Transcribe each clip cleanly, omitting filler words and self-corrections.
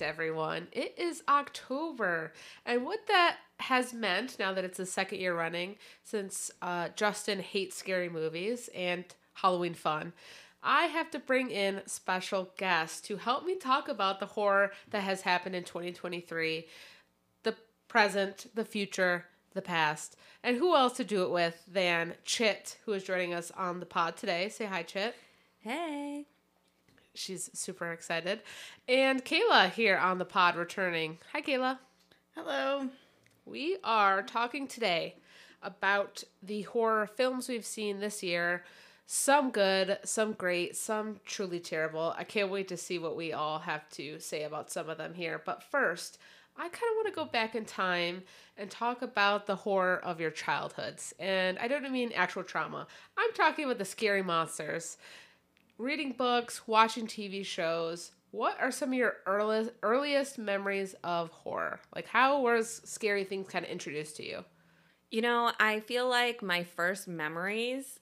night, everyone. It is October, and what that has meant, now that it's the second year running, since Justin hates scary movies and Halloween fun, I have to bring in special guests to help me talk about the horror that has happened in 2023, the present, the future, the past, and who else to do it with than Chit, who is joining us on the pod today. Say hi, Chit. Hey. She's super excited. And Kayla here on the pod returning. Hi, Kayla. Hello. We are talking today about the horror films we've seen this year. Some good, some great, some truly terrible. I can't wait to see what we all have to say about some of them here. But first, I kind of want to go back in time and talk about the horror of your childhoods. And I don't mean actual trauma. I'm talking about the scary monsters. Reading books, watching TV shows. What are some of your earliest memories of horror? Like, how were scary things kind of introduced to you? You know, I feel like my first memories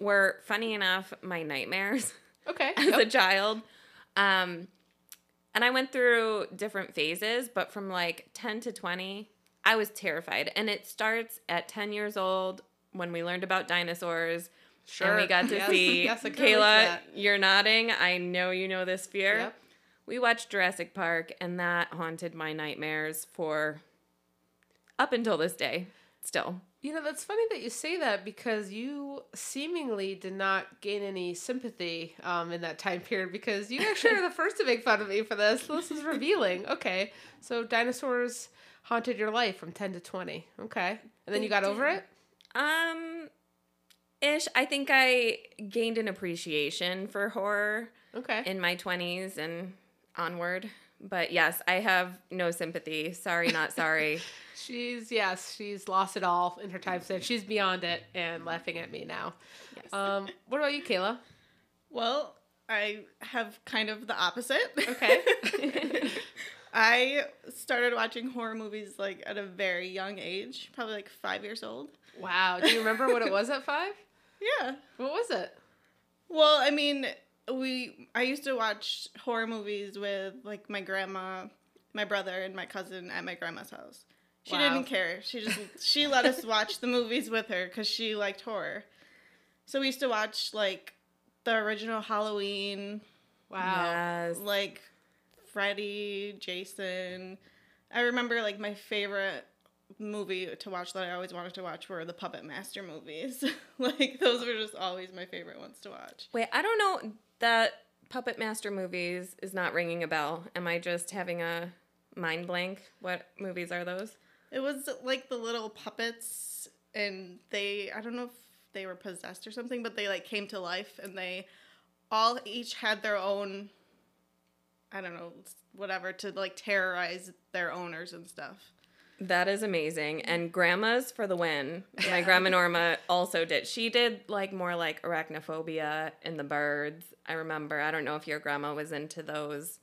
were, funny enough, my nightmares. Okay. As a child. And I went through different phases, but from like 10 to 20, I was terrified. And it starts at 10 years old when we learned about dinosaurs. Sure. And we got to see. Yes, Kayla, you're nodding. I know you know this fear. Yep. We watched Jurassic Park, and that haunted my nightmares for up until this day still. You know, that's funny that you say that because you seemingly did not gain any sympathy in that time period because you actually are the first to make fun of me for this. This is revealing. Okay. So dinosaurs haunted your life from 10 to 20. Okay. And then you got over it? Ish. I think I gained an appreciation for horror in my 20s and onward. But yes, I have no sympathy. Sorry, not sorry. She's lost it all in her time since. She's beyond it and laughing at me now. Yes. What about you, Kayla? Well, I have kind of the opposite. Okay. I started watching horror movies like at a very young age, probably like 5 years old. Wow. Do you remember what it was at five? Yeah. What was it? Well, I mean, I used to watch horror movies with like my grandma, my brother, and my cousin at my grandma's house. She didn't care. She let us watch the movies with her because she liked horror. So we used to watch like the original Halloween. Wow. Yes. Like Freddy, Jason. I remember like my favorite movie to watch that I always wanted to watch were the Puppet Master movies. Like those were just always my favorite ones to watch. Wait, I don't know. That Puppet Master movies is not ringing a bell. Am I just having a mind blank? What movies are those? It was like the little puppets, and I don't know if they were possessed or something, but they like came to life, and they all each had their own, I don't know, whatever, to like terrorize their owners and stuff. That is amazing. And grandmas for the win. My grandma Norma also did. She did like more like Arachnophobia and The Birds. I remember. I don't know if your grandma was into those.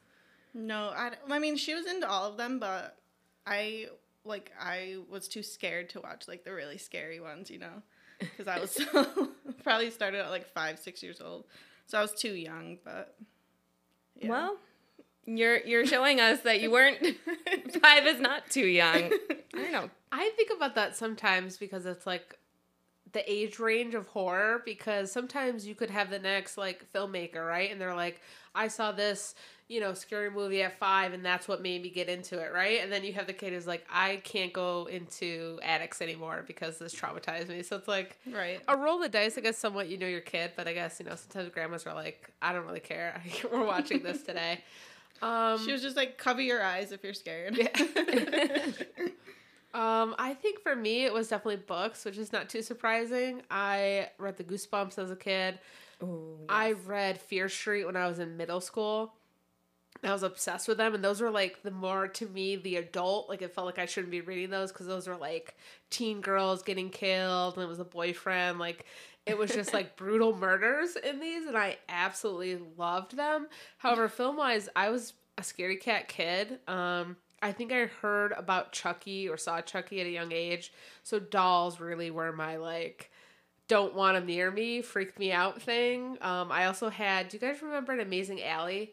No, I mean, she was into all of them, but I was too scared to watch like the really scary ones, you know, because I was probably started at like 5, 6 years old. So I was too young, but yeah. Well, you're showing us that you weren't. 5 is not too young. I don't know. I think about that sometimes because it's like the age range of horror, because sometimes you could have the next like filmmaker, right? And they're like, I saw this, you know, scary movie at 5 and that's what made me get into it, right? And then you have the kid who's like, I can't go into attics anymore because this traumatized me. So it's like a roll of the dice, I guess, somewhat, you know, your kid, but I guess, you know, sometimes grandmas are like, I don't really care. We're watching this today. She was just like, cover your eyes if you're scared. Yeah. I think for me, it was definitely books, which is not too surprising. I read the Goosebumps as a kid. Ooh, yes. I read Fear Street when I was in middle school. I was obsessed with them. And those were like the more, to me, the adult. Like it felt like I shouldn't be reading those because those were like teen girls getting killed. And it was a boyfriend. Like it was just like brutal murders in these, and I absolutely loved them. However, film-wise, I was a scaredy cat kid. I think I heard about Chucky or saw Chucky at a young age, so dolls really were my like don't want them near me, freaked me out thing. I also had. Do you guys remember an Amazing Allie?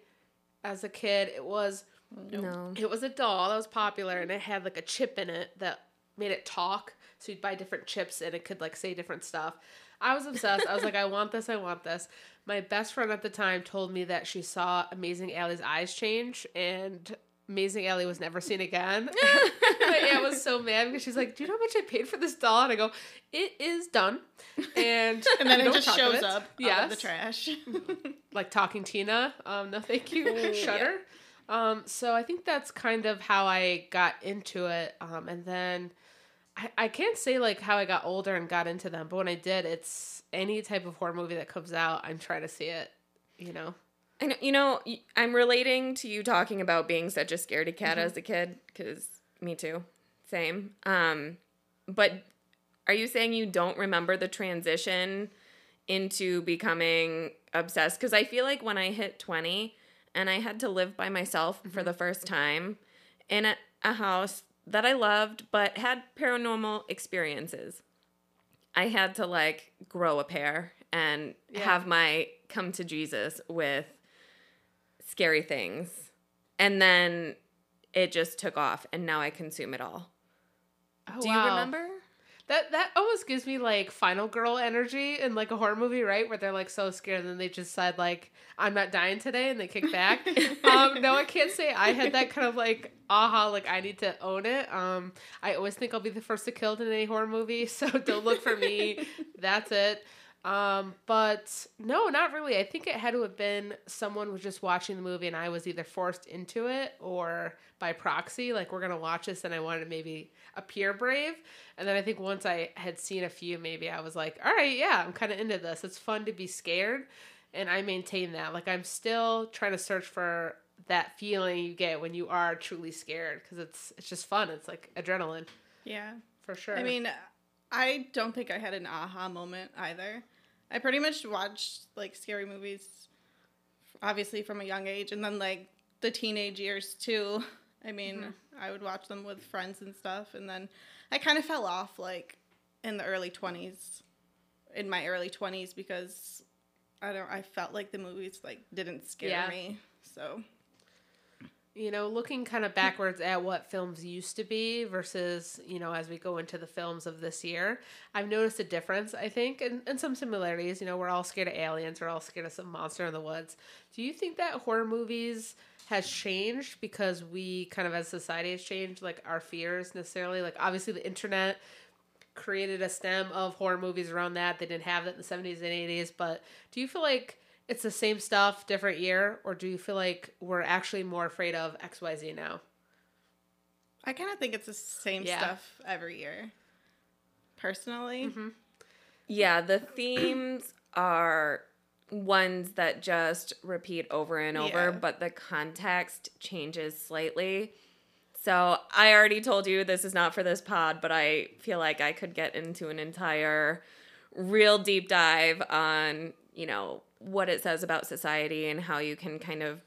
As a kid, it was No. It was a doll that was popular, and it had like a chip in it that made it talk. So you'd buy different chips and it could like say different stuff. I was obsessed. I was like, I want this. I want this. My best friend at the time told me that she saw Amazing Allie's eyes change, and Amazing Allie was never seen again. My aunt was so mad because she's like, do you know how much I paid for this doll? And I go, it is done. And then it just shows up out of the trash. Like Talking Tina. No, thank you. Shudder. Yeah. So I think that's kind of how I got into it. And then I can't say like how I got older and got into them, but when I did, it's any type of horror movie that comes out, I'm trying to see it, you know? And, you know, I'm relating to you talking about being such a scaredy cat as a kid, because me too. Same. But are you saying you don't remember the transition into becoming obsessed? Because I feel like when I hit 20 and I had to live by myself for the first time in a house that I loved but had paranormal experiences, I had to, like, grow a pair and have my come to Jesus with scary things. And then it just took off, and now I consume it all. Oh, Do you remember? That almost gives me, like, Final Girl energy in, like, a horror movie, right? Where they're, like, so scared, and then they just said, like, I'm not dying today, and they kick back. No, I can't say I had that kind of, like, aha, like, I need to own it. I always think I'll be the first to kill in any horror movie, so don't look for me. That's it. But no, not really. I think it had to have been someone was just watching the movie, and I was either forced into it or by proxy, like, we're going to watch this, and I wanted to maybe appear brave. And then I think once I had seen a few, maybe I was like, all right, yeah, I'm kind of into this. It's fun to be scared. And I maintain that. Like, I'm still trying to search for that feeling you get when you are truly scared, because it's just fun. It's like adrenaline. Yeah. For sure. I mean, I don't think I had an aha moment either. I pretty much watched, like, scary movies, obviously, from a young age. And then, like, the teenage years, too. I mean, I would watch them with friends and stuff. And then I kind of fell off, like, in the early 20s, in my early 20s, because I felt like the movies, like, didn't scare me. So, you know, looking kind of backwards at what films used to be versus, you know, as we go into the films of this year, I've noticed a difference, I think, and some similarities. You know, we're all scared of aliens. We're all scared of some monster in the woods. Do you think that horror movies has changed because we kind of as society has changed, like, our fears necessarily? Like, obviously the internet created a stem of horror movies around that. They didn't have that in the 70s and 80s. But do you feel like it's the same stuff, different year, or do you feel like we're actually more afraid of XYZ now? I kind of think it's the same stuff every year, personally. Yeah, the themes are ones that just repeat over and over, but the context changes slightly. So I already told you this is not for this pod, but I feel like I could get into an entire real deep dive on, you know, what it says about society and how you can kind of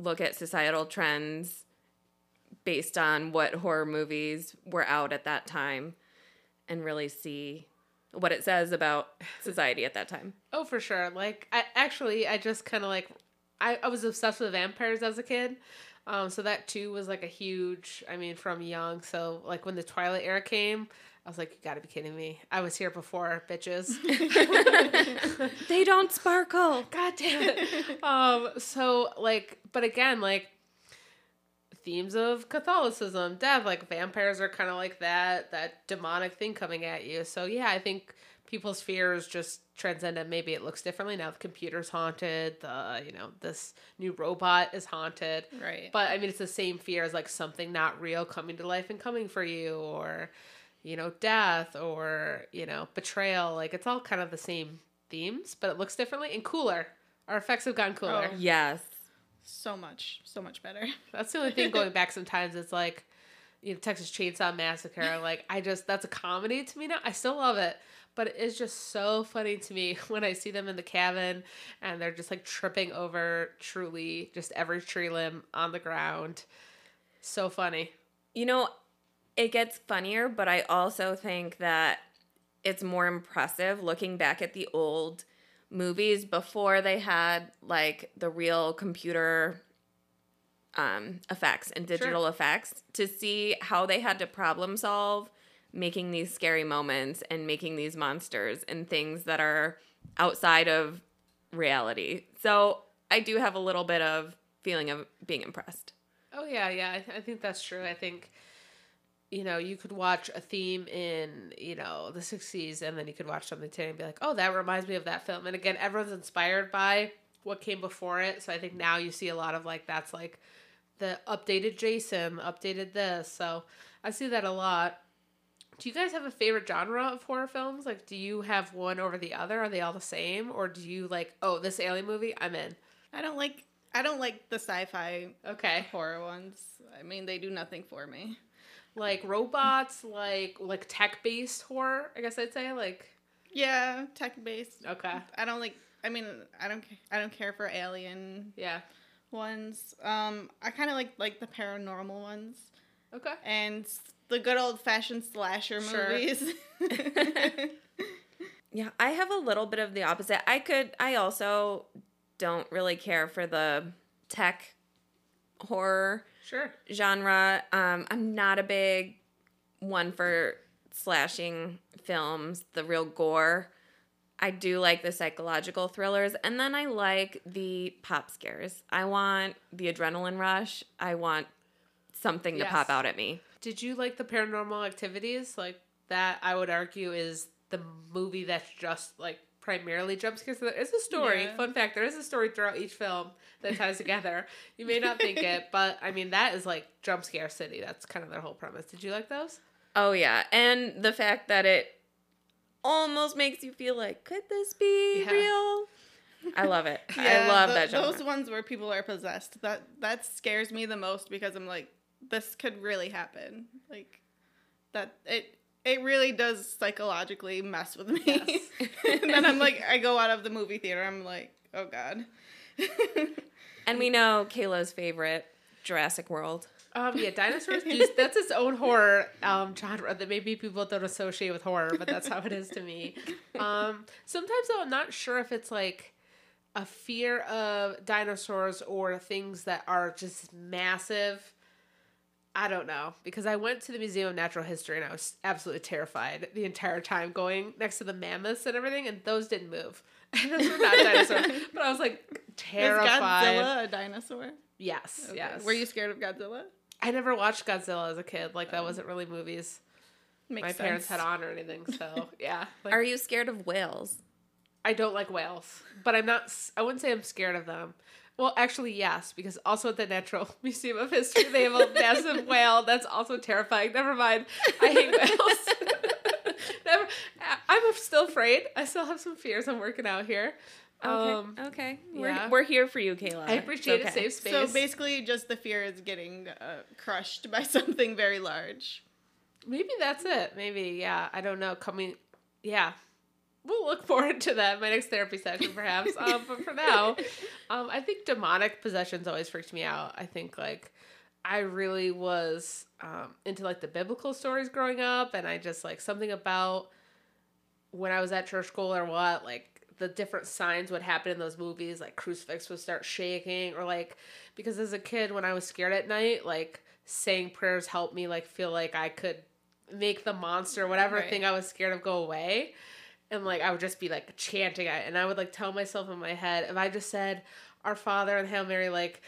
look at societal trends based on what horror movies were out at that time and really see what it says about society at that time. Oh, for sure. Like, I just kind of like, I was obsessed with vampires as a kid. So that too was like a huge, I mean, from young. So like when the Twilight era came, I was like, you gotta be kidding me. I was here before, bitches. They don't sparkle. God damn it. So, like, but again, like, themes of Catholicism, death, like, vampires are kind of like that demonic thing coming at you. So, yeah, I think people's fears just transcend, and maybe it looks differently now. The computer's haunted. The, you know, this new robot is haunted. Right. But, I mean, it's the same fear as, like, something not real coming to life and coming for you, or, you know, death, or, you know, betrayal. Like, it's all kind of the same themes, but it looks differently and cooler. Our effects have gotten cooler. Oh, yes. So much better. That's the only thing going back sometimes. It's like, you know, Texas Chainsaw Massacre. Like, that's a comedy to me now. I still love it, but it is just so funny to me when I see them in the cabin and they're just like tripping over truly just every tree limb on the ground. So funny. You know, it gets funnier, but I also think that it's more impressive looking back at the old movies before they had, like, the real computer effects and digital effects to see how they had to problem solve making these scary moments and making these monsters and things that are outside of reality. So I do have a little bit of feeling of being impressed. Oh, yeah, yeah. I think that's true. I think, you know, you could watch a theme in, you know, the 60s and then you could watch something today and be like, oh, that reminds me of that film. And again, everyone's inspired by what came before it. So I think now you see a lot of like, that's like the updated Jason, updated this. So I see that a lot. Do you guys have a favorite genre of horror films? Like, do you have one over the other? Are they all the same? Or do you like, oh, this alien movie, I'm in. I don't like the sci-fi horror ones. I mean, they do nothing for me. Like robots, like tech-based horror, I guess I'd say, like. Yeah, tech-based. Okay. I don't care for alien ones. I kind of like the paranormal ones. Okay. And the good old-fashioned slasher movies. Yeah, I have a little bit of the opposite. I also don't really care for the tech horror genre. I'm not a big one for slashing films, the real gore. I do like the psychological thrillers, and then I like the pop scares. I want the adrenaline rush. I want something to pop out at me. Did you like the Paranormal Activities? Like that, I would argue, is the movie that's just like primarily jump scares. So there is a story. Yeah. Fun fact, there is a story throughout each film that ties together. You may not think it, but I mean, that is like jump scare city. That's kind of their whole premise. Did you like those? Oh, yeah. And the fact that it almost makes you feel like, could this be real? I love it. Yeah, I love that genre. Those ones where people are possessed. That scares me the most because I'm like, this could really happen. Like that it really does psychologically mess with me. Yes. And then I'm like, I go out of the movie theater, I'm like, oh God. And we know Kayla's favorite, Jurassic World. Dinosaurs, that's its own horror genre that maybe people don't associate with horror, but that's how it is to me. Sometimes though, I'm not sure if it's like a fear of dinosaurs or things that are just massive. I don't know, because I went to the Museum of Natural History and I was absolutely terrified the entire time going next to the mammoths and everything, and those didn't move. Those were not dinosaurs, but I was like terrified. Is Godzilla a dinosaur? Yes, okay. Yes. Were you scared of Godzilla? I never watched Godzilla as a kid. Like, that wasn't really movies my parents had on or anything, so yeah. Like, are you scared of whales? I don't like whales, but I wouldn't say I'm scared of them. Well, actually, yes, because also at the Natural Museum of History, they have a massive whale that's also terrifying. Never mind. I hate whales. I'm still afraid. I still have some fears I'm working out here. Okay. We're here for you, Kayla. I appreciate a safe space. So basically, just the fear is getting crushed by something very large. Maybe that's it. Maybe, yeah. I don't know. We'll look forward to that. My next therapy session, perhaps. But for now, I think demonic possessions always freaked me out. I think, like, I really was into, like, the biblical stories growing up. And I just, like, something about when I was at church school or what, like, the different signs would happen in those movies. Like, crucifix would start shaking. Or, like, because as a kid, when I was scared at night, like, saying prayers helped me, like, feel like I could make the monster, whatever thing I was scared of, go away. And, like, I would just be, like, chanting it. And I would, like, tell myself in my head, if I just said, Our Father and Hail Mary, like,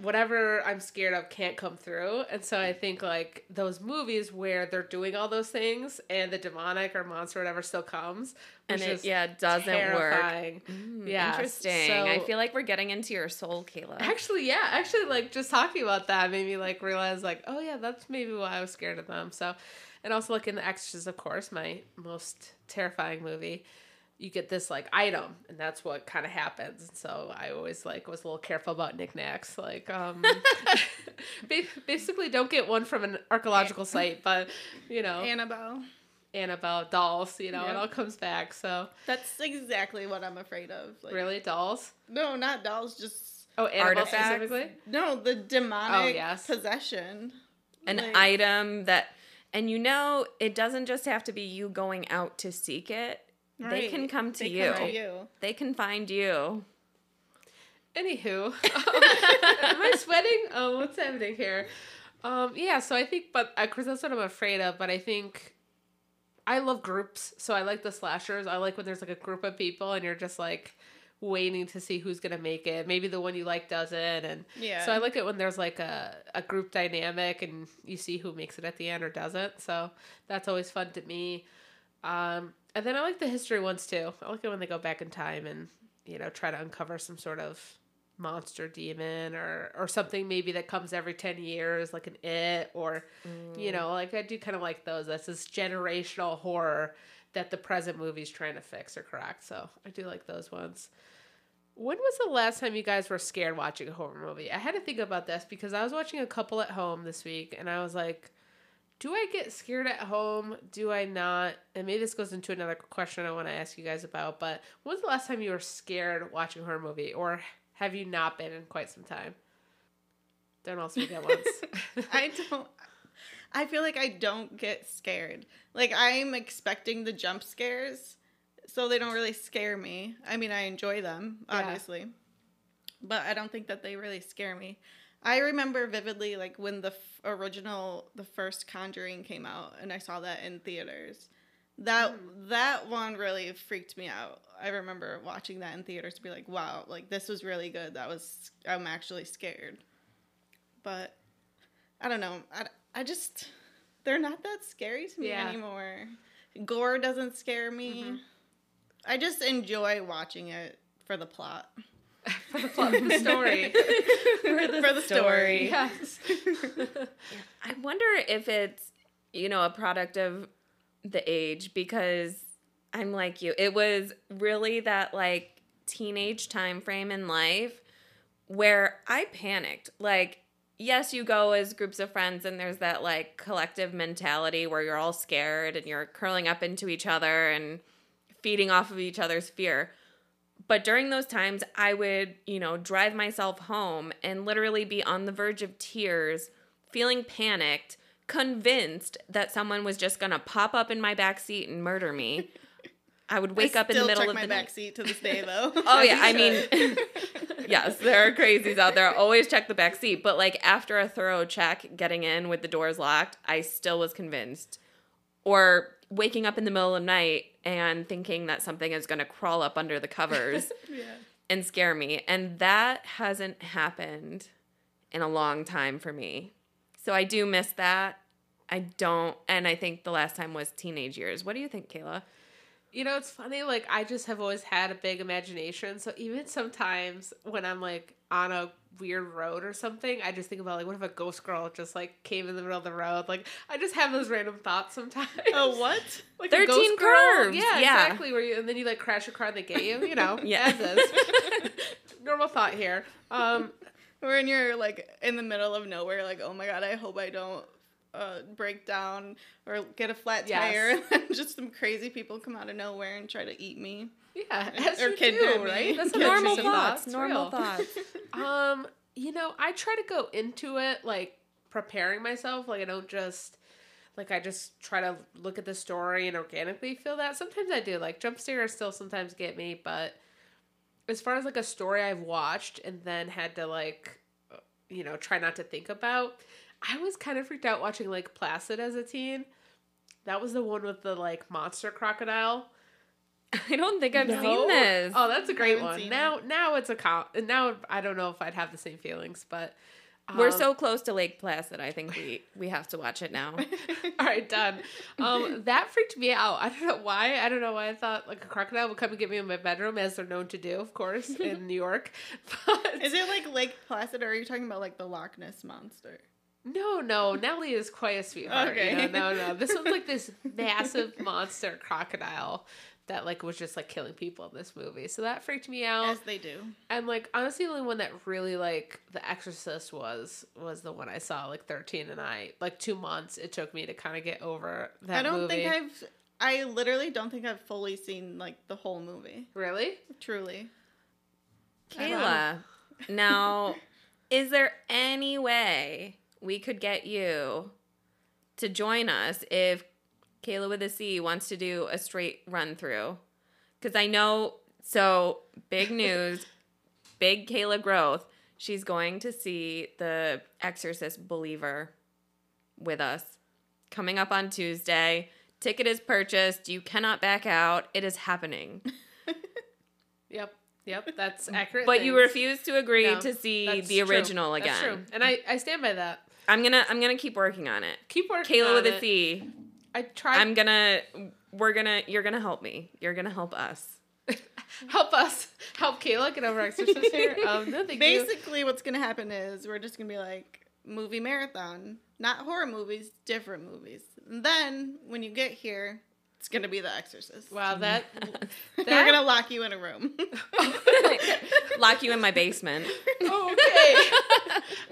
whatever I'm scared of can't come through. And so I think, like, those movies where they're doing all those things and the demonic or monster or whatever still comes. And it, doesn't terrifying. Work. Yeah. Interesting. So, I feel like we're getting into your soul, Kayla. Actually, like, just talking about that made me, like, realize, like, oh, yeah, that's maybe why I was scared of them. So, and also, like, in The Exorcist, of course, my most terrifying movie, you get this, like, item, and that's what kind of happens. So I always, like, was a little careful about knickknacks. Like, basically don't get one from an archaeological site, but, you know. Annabelle, dolls, you know, it all comes back, so. That's exactly what I'm afraid of. Like, really? Dolls? No, not dolls, just artifacts. Specifically? No, the demonic possession. An item that... And you know, it doesn't just have to be you going out to seek it. Right. They can come to you. They can find you. Anywho, am I sweating? Oh, what's happening here? Yeah, so I think, but of course that's what I'm afraid of, but I think I love groups, so I like the slashers. I like when there's like a group of people and you're just like waiting to see who's gonna make it. Maybe the one you like doesn't, and yeah. So I like it when there's like a group dynamic and you see who makes it at the end or doesn't. So that's always fun to me. And then I like the history ones too. I like it when they go back in time and, you know, try to uncover some sort of monster, demon, or something maybe that comes every 10 years, like an It, or, you know, like I do kind of like those. That's this generational horror that the present movie's trying to fix or correct. So I do like those ones. When was the last time you guys were scared watching a horror movie? I had to think about this because I was watching a couple at home this week, and I was like, do I get scared at home? Do I not? And maybe this goes into another question I want to ask you guys about, but when was the last time you were scared watching a horror movie, or have you not been in quite some time? Don't all speak at once. I feel like I don't get scared. Like, I'm expecting the jump scares, so they don't really scare me. I mean, I enjoy them, obviously. Yeah. But I don't think that they really scare me. I remember vividly, like, when the first Conjuring came out, and I saw that in theaters. That one really freaked me out. I remember watching that in theaters to be like, wow, like, this was really good. I'm actually scared. But I don't know. I just, they're not that scary to me anymore. Gore doesn't scare me. Mm-hmm. I just enjoy watching it for the plot. For the plot of the story. for the story. Yes. I wonder if it's, you know, a product of the age, because I'm like you. It was really that, like, teenage time frame in life where I panicked. Like, yes, you go as groups of friends and there's that, like, collective mentality where you're all scared and you're curling up into each other and feeding off of each other's fear. But during those times, I would, you know, drive myself home and literally be on the verge of tears, feeling panicked, convinced that someone was just going to pop up in my backseat and murder me. I would wake up in the middle of the night. I still check my backseat to this day, though. Oh, yeah. I mean, yes, there are crazies out there. Always check the backseat. But, like, after a thorough check, getting in with the doors locked, I still was convinced. Or waking up in the middle of the night and thinking that something is going to crawl up under the covers and scare me. And that hasn't happened in a long time for me. So I do miss that. And I think the last time was teenage years. What do you think, Kayla? You know, it's funny. Like, I just have always had a big imagination. So even sometimes when I'm, like, on a weird road or something, I just think about, like, what if a ghost girl just, like, came in the middle of the road? Like, I just have those random thoughts sometimes. Oh, what? Like 13 ghost curves. Yeah, exactly. Where you, and then you, like, crash your car and they get you, you know. Yeah. As is. Normal thought here. Or when you're, like, in the middle of nowhere, like, oh my God, I hope I don't break down or get a flat tire. Yes. Just some crazy people come out of nowhere and try to eat me. Yeah, as or kidnap me. Right? That's normal thoughts. Normal thoughts. You know, I try to go into it, like, preparing myself. Like, I don't just, like, I just try to look at the story and organically feel that. Sometimes I do. Like, jump scares still sometimes get me, but as far as, like, a story I've watched and then had to, like, you know, try not to think about, I was kind of freaked out watching Lake Placid as a teen. That was the one with the, like, monster crocodile. I don't think I've seen this. Oh, that's a great one. Now it's now I don't know if I'd have the same feelings, but we're so close to Lake Placid. I think we have to watch it now. All right, done. That freaked me out. I don't know why. I thought, like, a crocodile would come and get me in my bedroom, as they're known to do, of course, in New York. But is it like Lake Placid, or are you talking about, like, the Loch Ness Monster? No, Nellie is quite a sweetheart. Okay. You know? No. This one's like this massive monster crocodile that, like, was just, like, killing people in this movie. So that freaked me out. As they do. And, like, honestly, the only one that really, like, The Exorcist was the one I saw, like, 13, and I, like, 2 months it took me to kind of get over that movie. I literally don't think I've fully seen, like, the whole movie. Really? Truly. Kayla, now, is there any way we could get you to join us if Kayla with a C wants to do a straight run through? Because I know, so big news, big Kayla growth. She's going to see The Exorcist Believer with us coming up on Tuesday. Ticket is purchased. You cannot back out. It is happening. Yep, that's accurate. But things. You refuse to agree to see the original again. That's true. And I stand by that. I'm gonna keep working on it. Keep working Kayla on with it. A C. I tried. You're gonna help me. You're gonna help us. Help us. Help Kayla get over exorcism here. No, thank Basically you. What's gonna happen is we're just gonna be like movie marathon. Not horror movies, different movies. And then when you get here, it's gonna be The Exorcist. Wow, that they're gonna lock you in a room. Lock you in my basement. Oh, okay.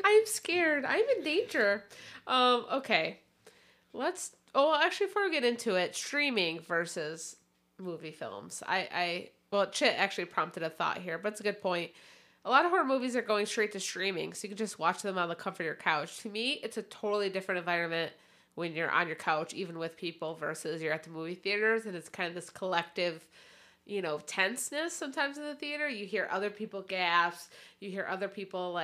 I'm scared. I'm in danger. Okay. Actually, before we get into it, streaming versus movie films. Chit actually prompted a thought here, but it's a good point. A lot of horror movies are going straight to streaming, so you can just watch them on the comfort of your couch. To me, it's a totally different environment when you're on your couch, even with people, versus you're at the movie theaters, and it's kind of this collective, tenseness sometimes in the theater. You hear other people gasp, you hear other people,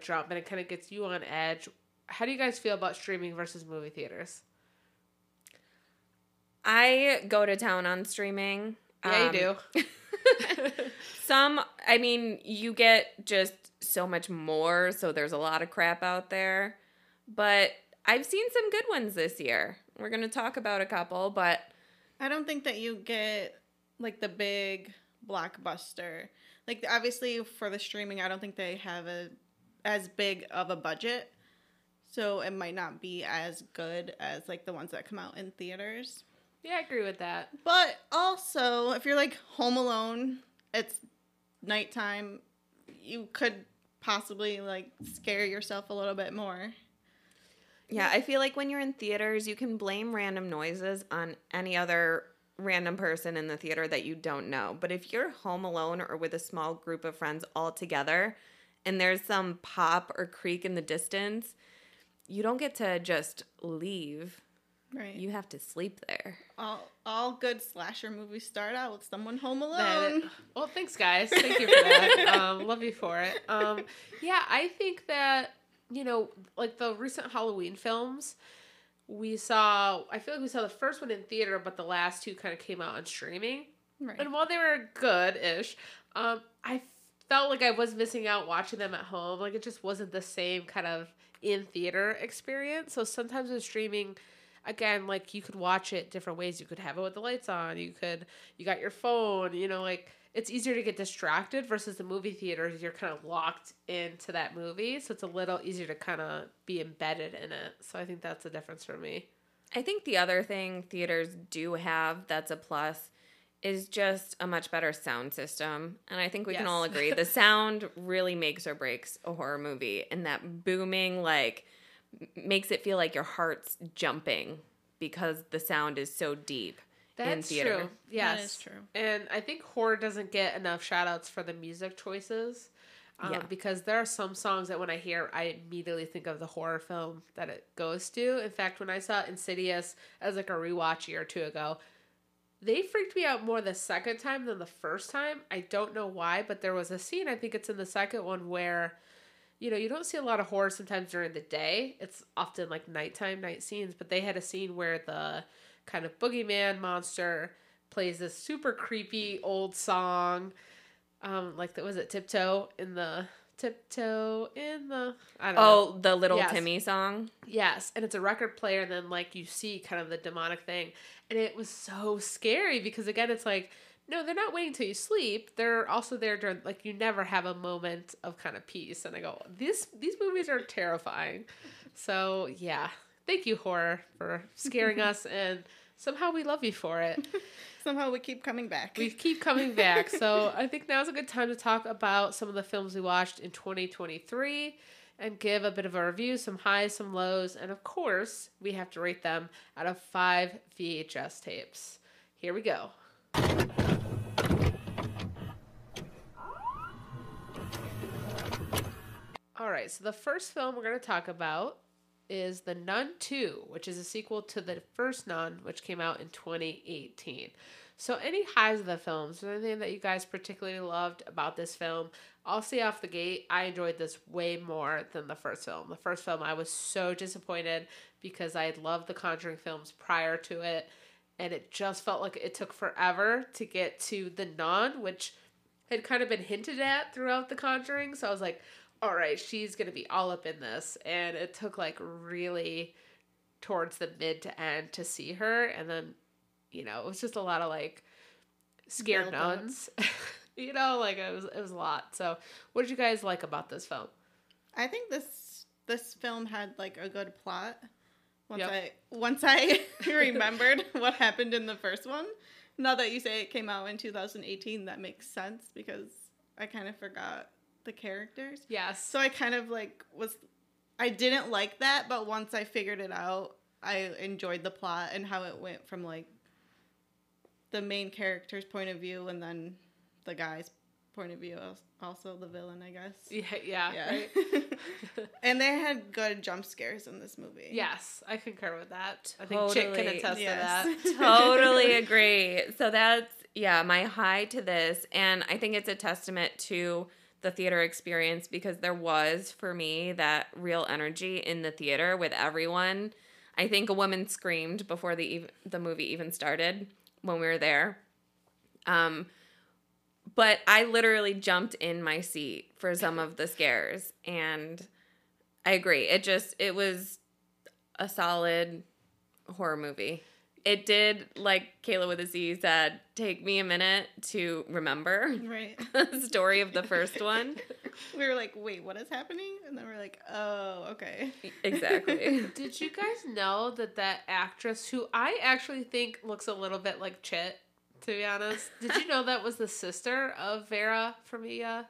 jump, and it kind of gets you on edge. How do you guys feel about streaming versus movie theaters? I go to town on streaming. Yeah, you do. You get just so much more, so there's a lot of crap out there, but I've seen some good ones this year. We're going to talk about a couple, but I don't think that you get the big blockbuster. Obviously for the streaming, I don't think they have as big of a budget. So it might not be as good as the ones that come out in theaters. Yeah, I agree with that. But also, if you're home alone, it's nighttime, you could possibly scare yourself a little bit more. Yeah, I feel when you're in theaters, you can blame random noises on any other random person in the theater that you don't know. But if you're home alone or with a small group of friends all together and there's some pop or creak in the distance, you don't get to just leave. Right. You have to sleep there. All good slasher movies start out with someone home alone. Well, thanks, guys. Thank you for that. Love you for it. Yeah, I think that... the recent Halloween films, we saw the first one in theater, but the last two kind of came out on streaming. Right. And while they were good-ish, I felt I was missing out watching them at home. It just wasn't the same kind of in-theater experience. So sometimes with streaming, again, you could watch it different ways. You could have it with the lights on. You got your phone, it's easier to get distracted versus the movie theaters. You're kind of locked into that movie. So it's a little easier to kind of be embedded in it. So I think that's the difference for me. I think the other thing theaters do have that's a plus is just a much better sound system. And I think we can all agree the sound really makes or breaks a horror movie. And that booming, makes it feel like your heart's jumping because the sound is so deep. That's true. Yes. That is true. And I think horror doesn't get enough shout outs for the music choices because there are some songs that when I hear, I immediately think of the horror film that it goes to. In fact, when I saw Insidious as a rewatch a year or two ago, they freaked me out more the second time than the first time. I don't know why, but there was a scene, I think it's in the second one, where you don't see a lot of horror sometimes during the day. It's often nighttime, night scenes, but they had a scene where the kind of boogeyman monster plays this super creepy old song. Tiptoe in the I don't know. Oh, the Little Timmy song? Yes. And it's a record player, and then you see kind of the demonic thing. And it was so scary because again it's no, they're not waiting till you sleep. They're also there during you never have a moment of kind of peace. And I go, these movies are terrifying. So yeah. Thank you, horror, for scaring us, and somehow we love you for it. Somehow we keep coming back. We keep coming back. So I think now's a good time to talk about some of the films we watched in 2023 and give a bit of a review, some highs, some lows, and of course, we have to rate them out of 5 VHS tapes. Here we go. All right, so the first film we're going to talk about is The Nun 2, which is a sequel to the first Nun, which came out in 2018. So any highs of the film? Is there anything that you guys particularly loved about this film? I'll say off the gate, I enjoyed this way more than the first film. The first film, I was so disappointed because I had loved the Conjuring films prior to it. And it just felt like it took forever to get to the nun, which had kind of been hinted at throughout the Conjuring. So I was like, all right, she's going to be all up in this. And it took like really towards the mid to end to see her. And then, you know, it was just a lot of like scared nuns, you know, like it was a lot. So what did you guys like about this film? I think this film had like a good plot. Once I remembered what happened in the first one, now that you say it came out in 2018, that makes sense because I kind of forgot the characters. Yes. So I kind of like I didn't like that, but once I figured it out, I enjoyed the plot and how it went from like the main character's point of view and then the guy's point of view, also the villain, I guess. Yeah. Right? And they had good jump scares in this movie. Yes, I concur with that. I think Chick can attest to that. Totally agree. So that's, my high to this. And I think it's a testament to the theater experience because there was, for me, that real energy in the theater with everyone. I think a woman screamed before the movie even started when we were there. But I literally jumped in my seat for some of the scares, and I agree. It was a solid horror movie. It did, like Kayla with a Z said, take me a minute to remember the story of the first one. We were like, wait, what is happening? And then we're like, oh, okay. Exactly. Did you guys know that actress, who I actually think looks a little bit like Chit, to be honest. Did you know that was the sister of Vera from Ia?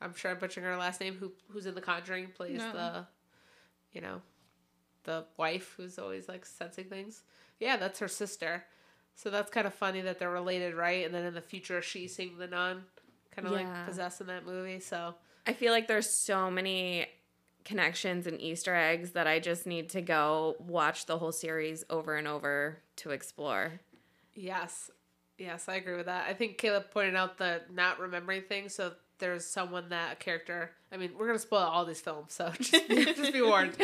I'm sure I'm butchering her last name, who's in The Conjuring, plays the wife who's always like sensing things. Yeah, that's her sister. So that's kind of funny that they're related, right? And then in the future, she's seeing the nun kind of like possessed in that movie. So I feel like there's so many connections and Easter eggs that I just need to go watch the whole series over and over to explore. Yes, I agree with that. I think Caleb pointed out the not remembering thing. So there's someone that a character... I mean, we're going to spoil all these films, so just be warned.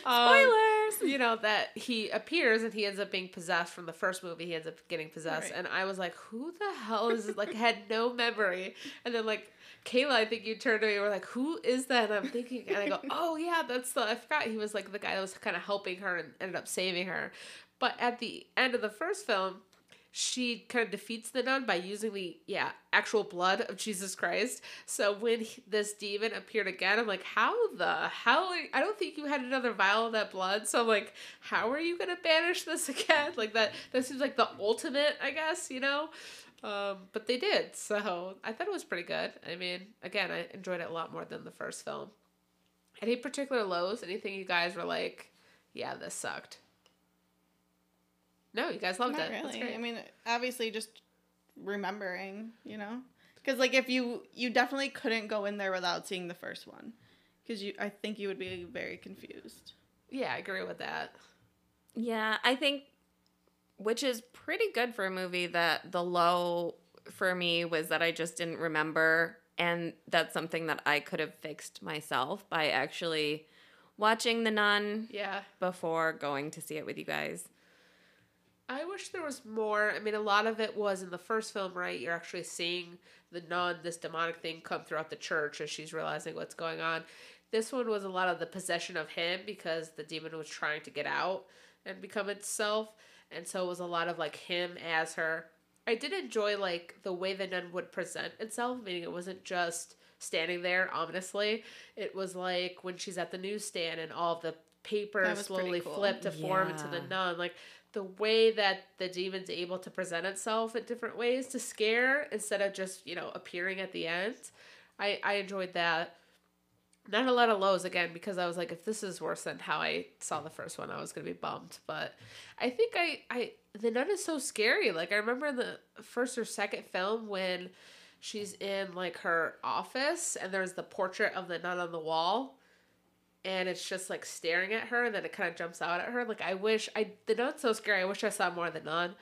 Spoilers! You know, that he appears and he ends up being possessed from the first movie. He ends up getting possessed. Right. And I was like, who the hell is this? Like, had no memory. And then, like, Kayla, I think you turned to me and were like, who is that? And I'm thinking, and I go, oh, yeah, that's the... I forgot he was, like, the guy that was kind of helping her and ended up saving her. But at the end of the first film... she kind of defeats the nun by using the actual blood of Jesus Christ. So when this demon appeared again, I'm like, how? I don't think you had another vial of that blood. So I'm like, how are you going to banish this again? Like that seems like the ultimate, I guess, you know? But they did. So I thought it was pretty good. I mean, again, I enjoyed it a lot more than the first film. Any particular lows? Anything you guys were like, yeah, this sucked? No, you guys loved it. Not really. I mean, obviously just remembering, you know? Because, like, if you definitely couldn't go in there without seeing the first one. Because I think you would be very confused. Yeah, I agree with that. Yeah, I think, which is pretty good for a movie, that the low for me was that I just didn't remember. And that's something that I could have fixed myself by actually watching The Nun before going to see it with you guys. I wish there was more. I mean, a lot of it was in the first film, right? You're actually seeing the nun, this demonic thing, come throughout the church as she's realizing what's going on. This one was a lot of the possession of him because the demon was trying to get out and become itself. And so it was a lot of, like, him as her. I did enjoy, like, the way the nun would present itself, meaning it wasn't just standing there ominously. It was, like, when she's at the newsstand and all the paper slowly flipped to form into the nun. Like, the way that the demon's able to present itself in different ways to scare instead of just, you know, appearing at the end. I enjoyed that. Not a lot of lows, again, because I was like, if this is worse than how I saw the first one, I was going to be bummed. But I think the nun is so scary. Like, I remember in the first or second film when she's in, like, her office and there's the portrait of the nun on the wall. And it's just, like, staring at her, and then it kind of jumps out at her. Like, I wish... the nun's so scary. I wish I saw more of the nun.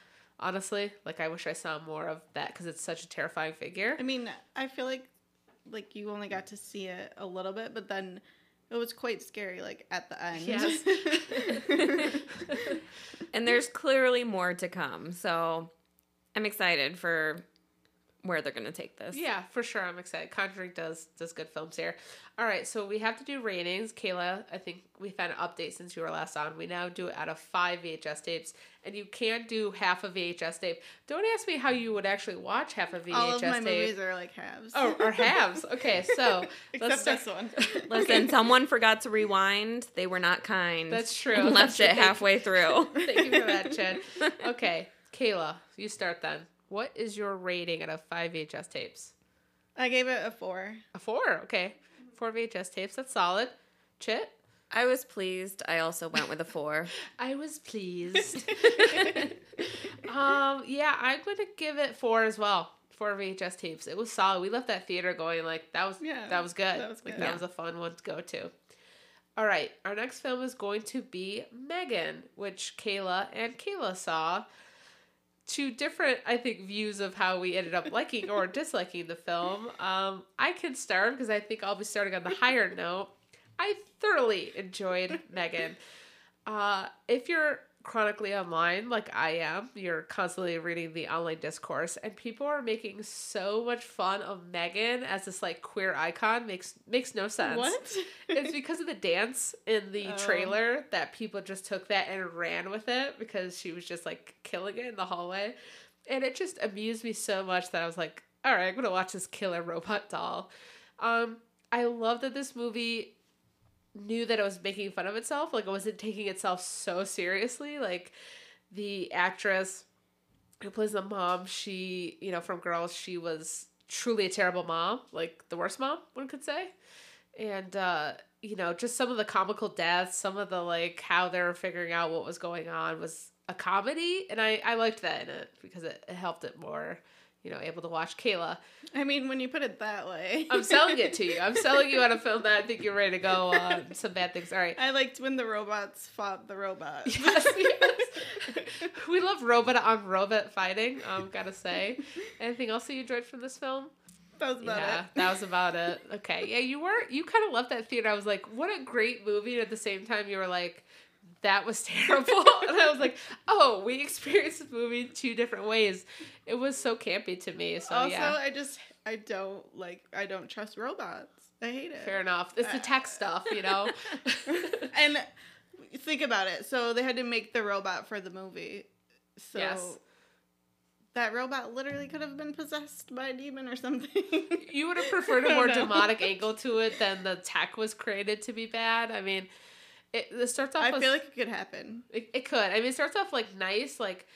honestly. Like, I wish I saw more of that because it's such a terrifying figure. I mean, I feel like you only got to see it a little bit, but then it was quite scary, like, at the end. Yes. And there's clearly more to come, so I'm excited for where they're going to take this. Yeah, for sure. I'm excited. Conjuring does good films here. All right, so we have to do ratings. Kayla, I think we found an update since you were last on. We now do it out of 5 VHS tapes, and you can't do half a VHS tape. Don't ask me how you would actually watch half a VHS tape. All of my movies are like halves. Oh, or halves. Okay, so let's start. Except this one. Listen, someone forgot to rewind. They were not kind. That's true. And left it halfway through. Thank you for that, Jen. Okay, Kayla, you start then. What is your rating out of 5 VHS tapes? I gave it a 4. A 4? Okay. 4 VHS tapes. That's solid. Chit? I was pleased. I also went with a 4. I was pleased. Yeah, I'm going to give it 4 as well. 4 VHS tapes. It was solid. We left that theater going like, that was good. That was good. Like, that was a fun one to go to. All right. Our next film is going to be M3GAN, which Kayla and Kayla saw. 2 different, I think, views of how we ended up liking or disliking the film. I can start because I think I'll be starting on the higher note. I thoroughly enjoyed M3GAN. If you're chronically online like I am, you're constantly reading the online discourse, and people are making so much fun of M3GAN as this like queer icon. Makes no sense. What? It's because of the dance in the trailer that people just took that and ran with it because she was just like killing it in the hallway, and it just amused me so much that I was like, all right, I'm gonna watch this killer robot doll. I love that this movie knew that it was making fun of itself. Like, it wasn't taking itself so seriously. Like, the actress who plays the mom, she, you know, from Girls, she was truly a terrible mom. Like, the worst mom, one could say. And, you know, just some of the comical deaths, some of the, like, how they were figuring out what was going on was a comedy. And I liked that in it because it helped it more, you know, able to watch. Kayla, I mean, when you put it that way. I'm selling it to you. I'm selling you on a film that I think you're ready to go on some bad things. All right. I liked when the robots fought the robots. Yes, yes. We love robot on robot fighting, gotta say. Anything else that you enjoyed from this film? That was about it. That was about it. Okay. Yeah, you kind of left that theater. I was like, what a great movie. And at the same time, you were like, that was terrible. And I was like, oh, we experienced this movie 2 different ways. It was so campy to me. So also, yeah. I don't trust robots. I hate it. Fair enough. It's the tech stuff, you know? And think about it. So they had to make the robot for the movie. So yes. That robot literally could have been possessed by a demon or something. You would have preferred a more demonic angle to it than the tech was created to be bad. I mean... It starts off. I feel like it could happen. It could. I mean, it starts off like nice, like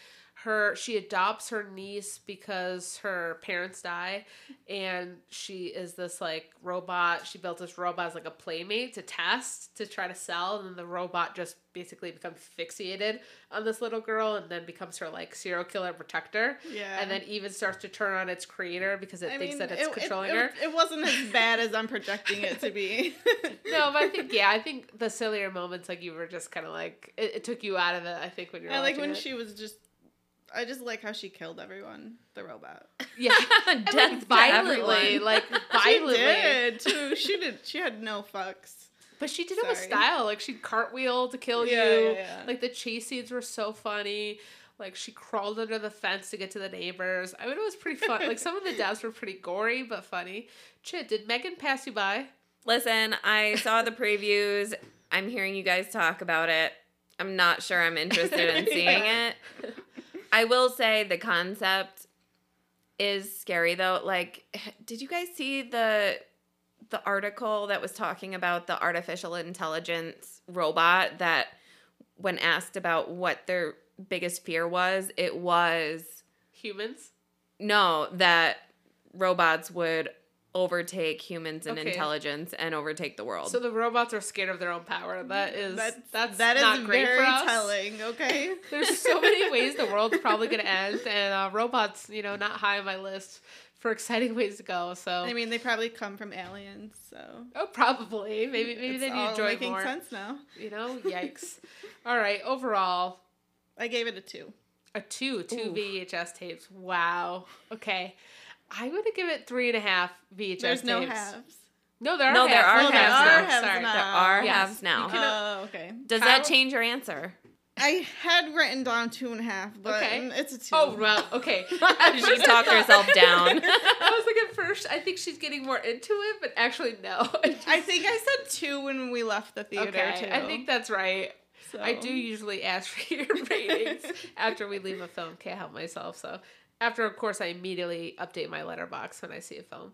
she adopts her niece because her parents die, and she is this like robot. She built this robot as like a playmate to test, to try to sell, and then the robot just basically becomes fixated on this little girl, and then becomes her like serial killer protector. Yeah, and then even starts to turn on its creator because it thinks that it's controlling her. It wasn't as bad as I'm projecting it to be. No, but I think the sillier moments, like you were just kind of like it took you out of it. I think when you're watching it. She was just. I just like how she killed everyone, the robot. Yeah, violently. She did too. She had no fucks. But she did it with style. Like, she'd cartwheel to kill you. Yeah. Like, the chase scenes were so funny. Like, she crawled under the fence to get to the neighbors. I mean, it was pretty fun. Like, some of the deaths were pretty gory, but funny. Chit, did M3GAN pass you by? Listen, I saw the previews. I'm hearing you guys talk about it. I'm not sure I'm interested in seeing it. I will say the concept is scary, though. Like, did you guys see the article that was talking about the artificial intelligence robot that when asked about what their biggest fear was, it was... Humans? No, that robots would overtake humans in intelligence and overtake the world. So the robots are scared of their own power. That is not great for us. Telling, okay? There's so many ways the world's probably going to end, and robots, you know, not high on my list for exciting ways to go. So I mean, they probably come from aliens, so probably. Maybe then you enjoy more. It's all making sense now. You know, yikes. All right, overall, I gave it a 2. Two VHS tapes. Wow. Okay. I would give it 3.5 VHS tapes. There's no halves. No, there are halves. There are halves now. There are halves now. Oh, okay. Does that change your answer? I had written down 2.5, but it's a 2. Oh, well, okay. She talked herself down. I was like, at first, I think she's getting more into it, but actually, no. I think I said 2 when we left the theater, too. I think that's right. So. I do usually ask for your ratings after we leave a film. Can't help myself. So after, of course, I immediately update my letterbox when I see a film.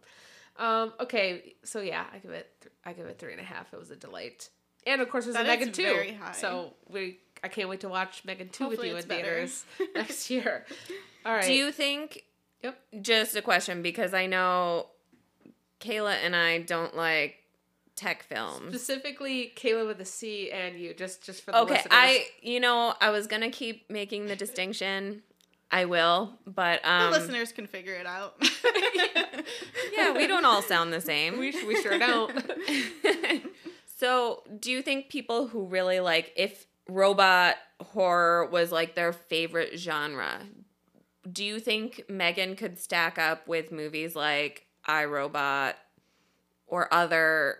Okay, so yeah, I give it 3.5. It was a delight. And, of course, there's a Megan 2. Very high. So I can't wait to watch Megan 2 with you in theaters next year. All right. Do you think... Yep. Just a question, because I know Kayla and I don't like tech films. Specifically, Kayla with a C and you, just for the listeners. Okay, I was going to keep making the distinction. I will, but... the listeners can figure it out. Yeah, we don't all sound the same. We sure don't. So, do you think people who really like... if robot horror was like their favorite genre, do you think M3GAN could stack up with movies like iRobot or other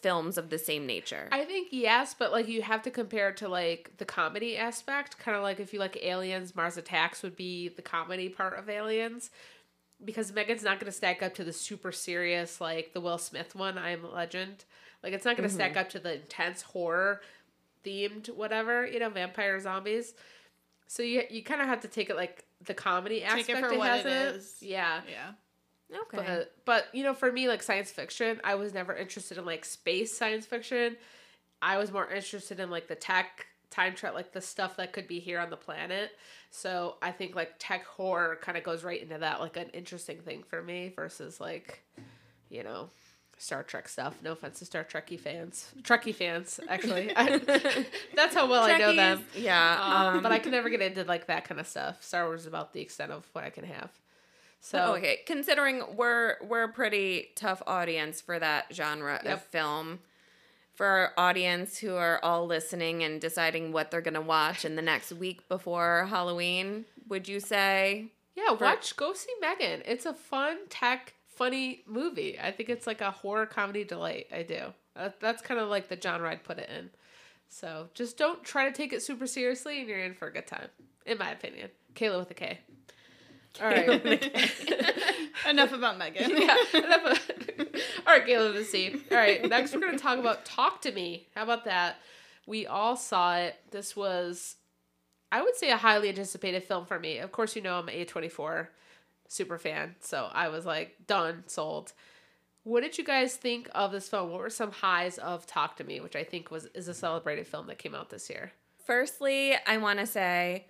films of the same nature? I think yes, but like you have to compare it to like the comedy aspect. Kind of like if you like Aliens, Mars Attacks would be the comedy part of Aliens. Because M3GAN's not going to stack up to the super serious, like the Will Smith one, I Am Legend. Like it's not going to stack up to the intense horror themed whatever, you know, vampire zombies. So you kind of have to take it like the comedy aspect. Take it for what it is. Yeah. Yeah. Okay. But, you know, for me, like science fiction, I was never interested in like space science fiction. I was more interested in like the tech, time travel, like the stuff that could be here on the planet. So I think like tech horror kind of goes right into that, like an interesting thing for me versus like, you know, Star Trek stuff. No offense to Star Trekkie fans, actually. That's how well Trekkies. I know them. Yeah. But I can never get into like that kind of stuff. Star Wars is about the extent of what I can have. So okay, considering we're a pretty tough audience for that genre of film. For our audience who are all listening and deciding what they're gonna watch in the next week before Halloween, would you say? Yeah, go see M3GAN. It's a fun tech funny movie. I think it's like a horror comedy delight. I do. That's kind of like the genre I'd put it in. So just don't try to take it super seriously and you're in for a good time. In my opinion. Kayla with a K. All right. Enough about M3GAN. Yeah. All right, Kayla with a C. All right. Next we're going to talk about Talk to Me. How about that? We all saw it. This was, I would say, a highly anticipated film for me. Of course, you know I'm an A24 super fan, so I was like, done, sold. What did you guys think of this film? What were some highs of Talk to Me, which I think is a celebrated film that came out this year? Firstly, I want to say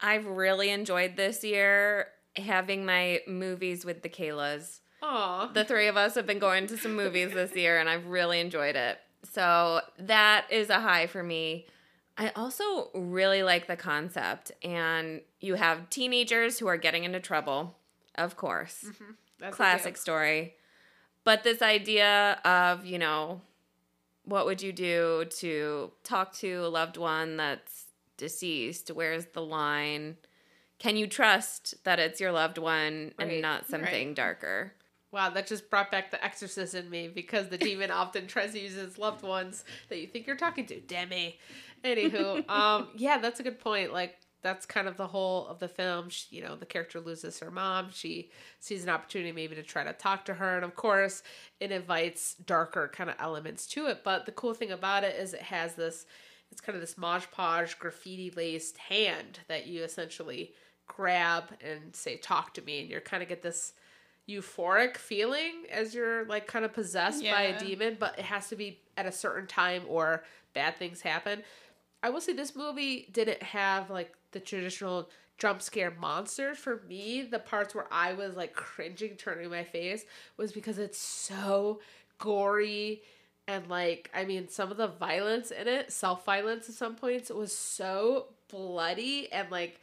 I've really enjoyed this year having my movies with the Kaylas. Aww. The three of us have been going to some movies this year, and I've really enjoyed it. So that is a high for me. I also really like the concept, and you have teenagers who are getting into trouble. Of course. Mm-hmm. That's classic story. But this idea of, you know, what would you do to talk to a loved one that's deceased? Where's the line? Can you trust that it's your loved one and not something darker? Wow, that just brought back the Exorcist in me, because the demon often tries to use his loved ones that you think you're talking to. Demi. Anywho, yeah, that's a good point. Like, that's kind of the whole of the film. She, you know, the character loses her mom. She sees an opportunity maybe to try to talk to her. And of course, it invites darker kind of elements to it. But the cool thing about it is it has this, it's kind of this Mod Podge graffiti laced hand that you essentially grab and say, talk to me. And you're kind of get this euphoric feeling as you're like kind of possessed by a demon, but it has to be at a certain time or bad things happen. I will say this movie didn't have like the traditional jump scare monsters. For me, the parts where I was like cringing, turning my face, was because it's so gory, and like, I mean, some of the violence in it, self-violence at some points, it was so bloody and like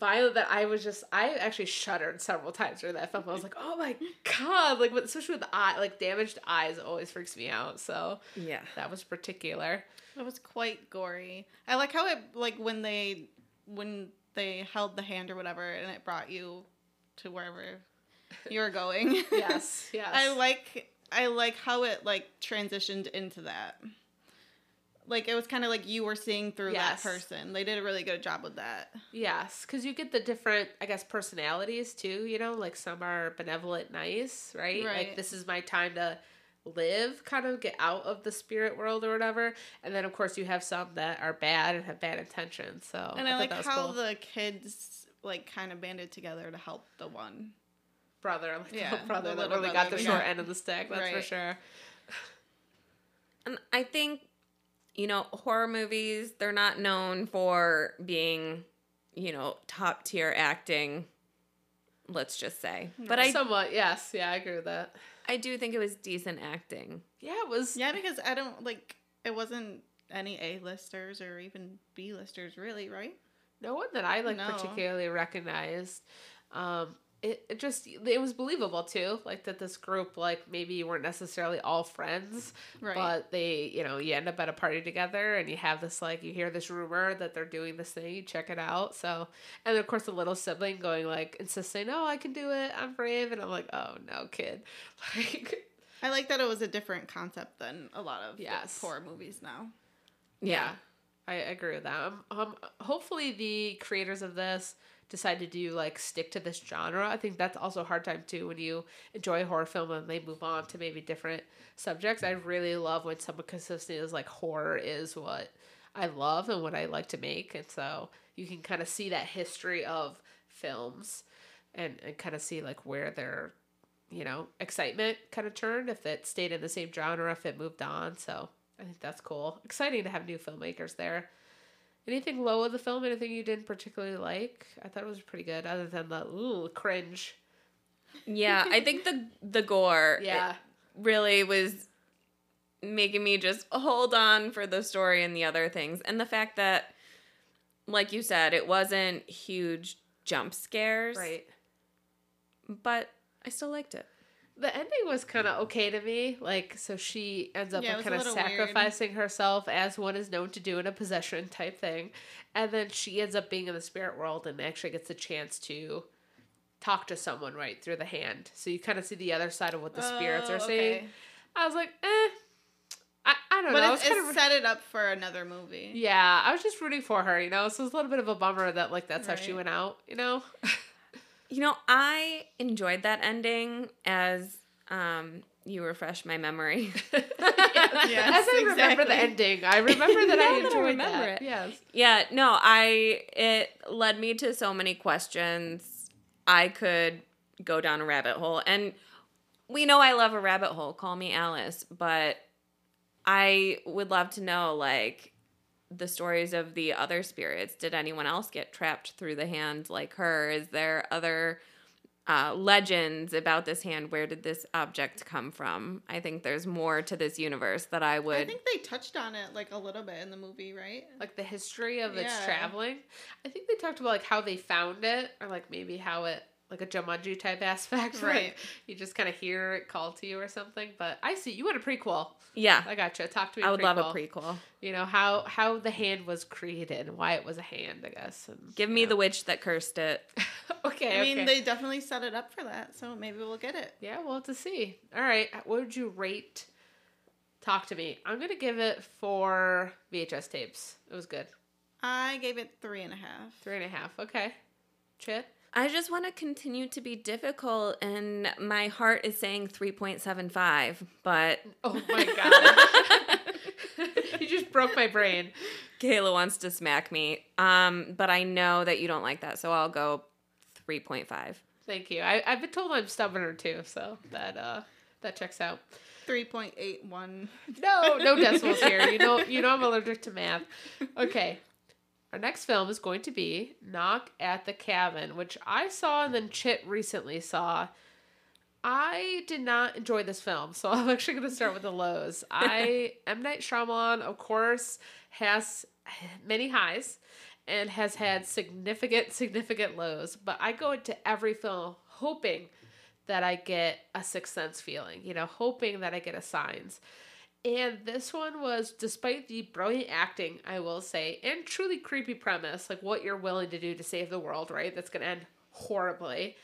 violent that I actually shuddered several times during that film. I was like, oh my god, like especially with the eye, like damaged eyes always freaks me out. So yeah, that was particular. It was quite gory. I like how it, like when they held the hand or whatever, and it brought you to wherever you were going. Yes, yes. I like how it like transitioned into that. Like, it was kind of like you were seeing through yes. that person. They did a really good job with that. Yes, because you get the different, I guess, personalities, too, you know? Like, some are benevolent, nice, right? Right. Like, this is my time to live, kind of get out of the spirit world or whatever. And then, of course, you have some that are bad and have bad intentions, so. And I like how cool. The kids, like, kind of banded together to help the one brother. Like, yeah, the brother that really got the short end of the stick, that's right. for sure. And I think... You know, horror movies, they're not known for being, you know, top-tier acting, let's just say. But somewhat, yes. Yeah, I agree with that. I do think it was decent acting. Yeah, it was. Yeah, because I don't, like, it wasn't any A-listers or even B-listers, really, right? No one that I, like, particularly recognized. It was believable, too, like, that this group, like, maybe you weren't necessarily all friends, right. but they, you know, you end up at a party together, and you have this, like, you hear this rumor that they're doing this thing, you check it out, so, and then, of course, the little sibling going, like, insisting, oh, I can do it, I'm brave, and I'm like, oh, no, kid, like. I like that it was a different concept than a lot of yes. horror movies now. Yeah, I agree with that. Hopefully, the creators of this decide to do, like, stick to this genre. I think that's also a hard time, too, when you enjoy a horror film and they move on to maybe different subjects. I really love when someone consistently is, like, horror is what I love and what I like to make. And so you can kind of see that history of films and kind of see, like, where their, you know, excitement kind of turned, if it stayed in the same genre, if it moved on. So I think that's cool. Exciting to have new filmmakers there. Anything low of the film? Anything you didn't particularly like? I thought it was pretty good, other than the cringe. Yeah, I think the gore really was making me just hold on for the story and the other things. And the fact that, like you said, it wasn't huge jump scares. Right. But I still liked it. The ending was kind of okay to me. Like, so she ends up kind of sacrificing herself, as one is known to do in a possession type thing. And then she ends up being in the spirit world and actually gets a chance to talk to someone right through the hand. So you kind of see the other side of what the spirits are seeing. Okay. I was like, I don't know. But it set it up for another movie. Yeah, I was just rooting for her, you know? So it's a little bit of a bummer that, like, that's right. how she went out, you know? You know, I enjoyed that ending as you refresh my memory. Yes, yes, as I remember the ending, I remember that I enjoyed that. Yes. Yeah, no, it led me to so many questions. I could go down a rabbit hole. And we know I love a rabbit hole. Call me Alice. But I would love to know, like, the stories of the other spirits. Did anyone else get trapped through the hand like her? Is there other legends about this hand? Where did this object come from? I think there's more to this universe that I think they touched on it, like, a little bit in the movie, right? Like, the history of its traveling. I think they talked about, like, how they found it, or, like, maybe how it, like, a Jumanji type aspect, right? Like, you just kind of hear it call to you or something. But I see you want a prequel. Yeah, I gotcha. Talk to me. I would love a prequel. You know how the hand was created and why it was a hand, I guess. And, give me the witch that cursed it. Okay. I mean, they definitely set it up for that, so maybe we'll get it. Yeah, we'll have to see. All right, what would you rate Talk to Me? I'm gonna give it 4 VHS tapes. It was good. I gave it 3.5. 3.5. Okay. Chit. I just want to continue to be difficult, and my heart is saying 3.75, but... Oh, my God. You just broke my brain. Kayla wants to smack me, but I know that you don't like that, so I'll go 3.5. Thank you. I've been told I'm stubborner, too, so that checks out. 3.81. No decimals here. You know I'm allergic to math. Okay. Our next film is going to be Knock at the Cabin, which I saw and then Chit recently saw. I did not enjoy this film, so I'm actually going to start with the lows. M. Night Shyamalan, of course, has many highs and has had significant lows. But I go into every film hoping that I get a Sixth Sense feeling, you know, hoping that I get a Signs. And this one was, despite the brilliant acting, I will say, and truly creepy premise, like what you're willing to do to save the world, right? That's going to end horribly.